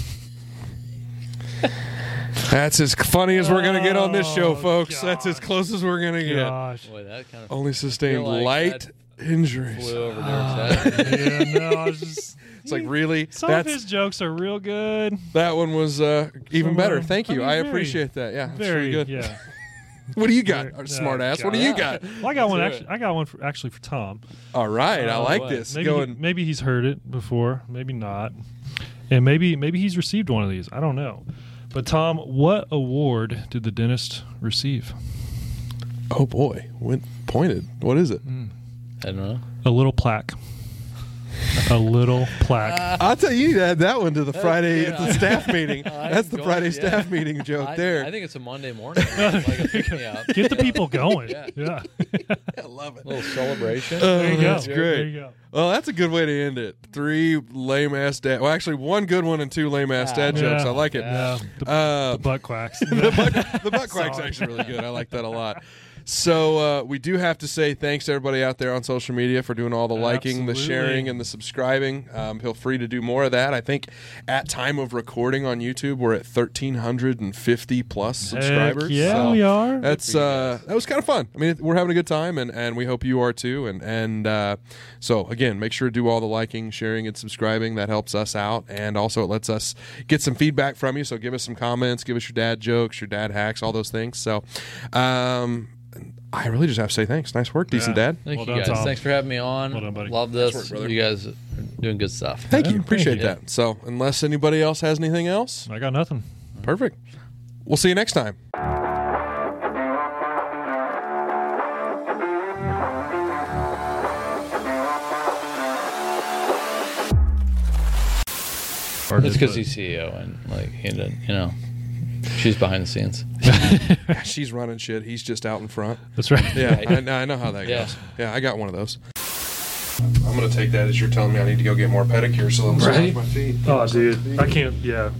That's as funny as we're going to get on this show, folks. Gosh. That's as close as we're going to get. Gosh. Boy, that kind of only sustained like light that- injuries. Flew over there. yeah, no, I was just, it's like, really? Some that's, of his jokes are real good. That one was uh, even Someone, better. Thank you. I, mean, I very, appreciate that. Yeah, very really good. Yeah. What do you got, very, smart uh, ass? God. What do you got? Well, I got Let's one. Actually, I got one for, actually for Tom. All right, uh, I like what? this. Maybe, Going, he, maybe he's heard it before. Maybe not. And maybe maybe he's received one of these. I don't know. But Tom, what award did the dentist receive? Oh boy, went pointed. What is it? Mm. I don't know. A little plaque. A little plaque. Uh, I'll tell you, you need to add that one to the Friday at the staff meeting. That's the Friday staff meeting joke there. I think it's a Monday morning. Get the people going. Yeah. I love it. A little celebration. There you go. That's great. There you go. Well, that's a good way to end it. Three lame-ass dad... Well, actually, one good one and two lame-ass yeah, dad yeah, jokes. I like it. Yeah. The, uh, the butt quacks. the butt, the butt quack's actually really good. I like that a lot. So uh, we do have to say thanks to everybody out there on social media for doing all the liking, Absolutely. the sharing, and the subscribing. Um, feel free to do more of that. I think at time of recording on YouTube, we're at one thousand three hundred fifty plus subscribers. Heck yeah, so we are. That's uh, that was kind of fun. I mean, we're having a good time, and, and we hope you are too. And, and uh, so, again, make sure to do all the liking, sharing, and subscribing. That helps us out, and also it lets us get some feedback from you. So give us some comments. Give us your dad jokes, your dad hacks, all those things. So... Um, I really just have to say thanks. Nice work, Decent yeah. Dad. Thank well you done, guys. Tom. Thanks for having me on. Well done, buddy. Love this. Nice work, you guys are doing good stuff. Thank yeah. you. Appreciate Thank that. You. So unless anybody else has anything else. I got nothing. Perfect. We'll see you next time. Or it's because he's C E O and like he didn't, you know, she's behind the scenes. She's running shit. He's just out in front. That's right. Yeah, I, I know how that yeah. goes. Yeah, I got one of those. I'm gonna take that as you're telling me I need to go get more pedicures so I'm right? my feet. Oh, dude, I can't. Yeah,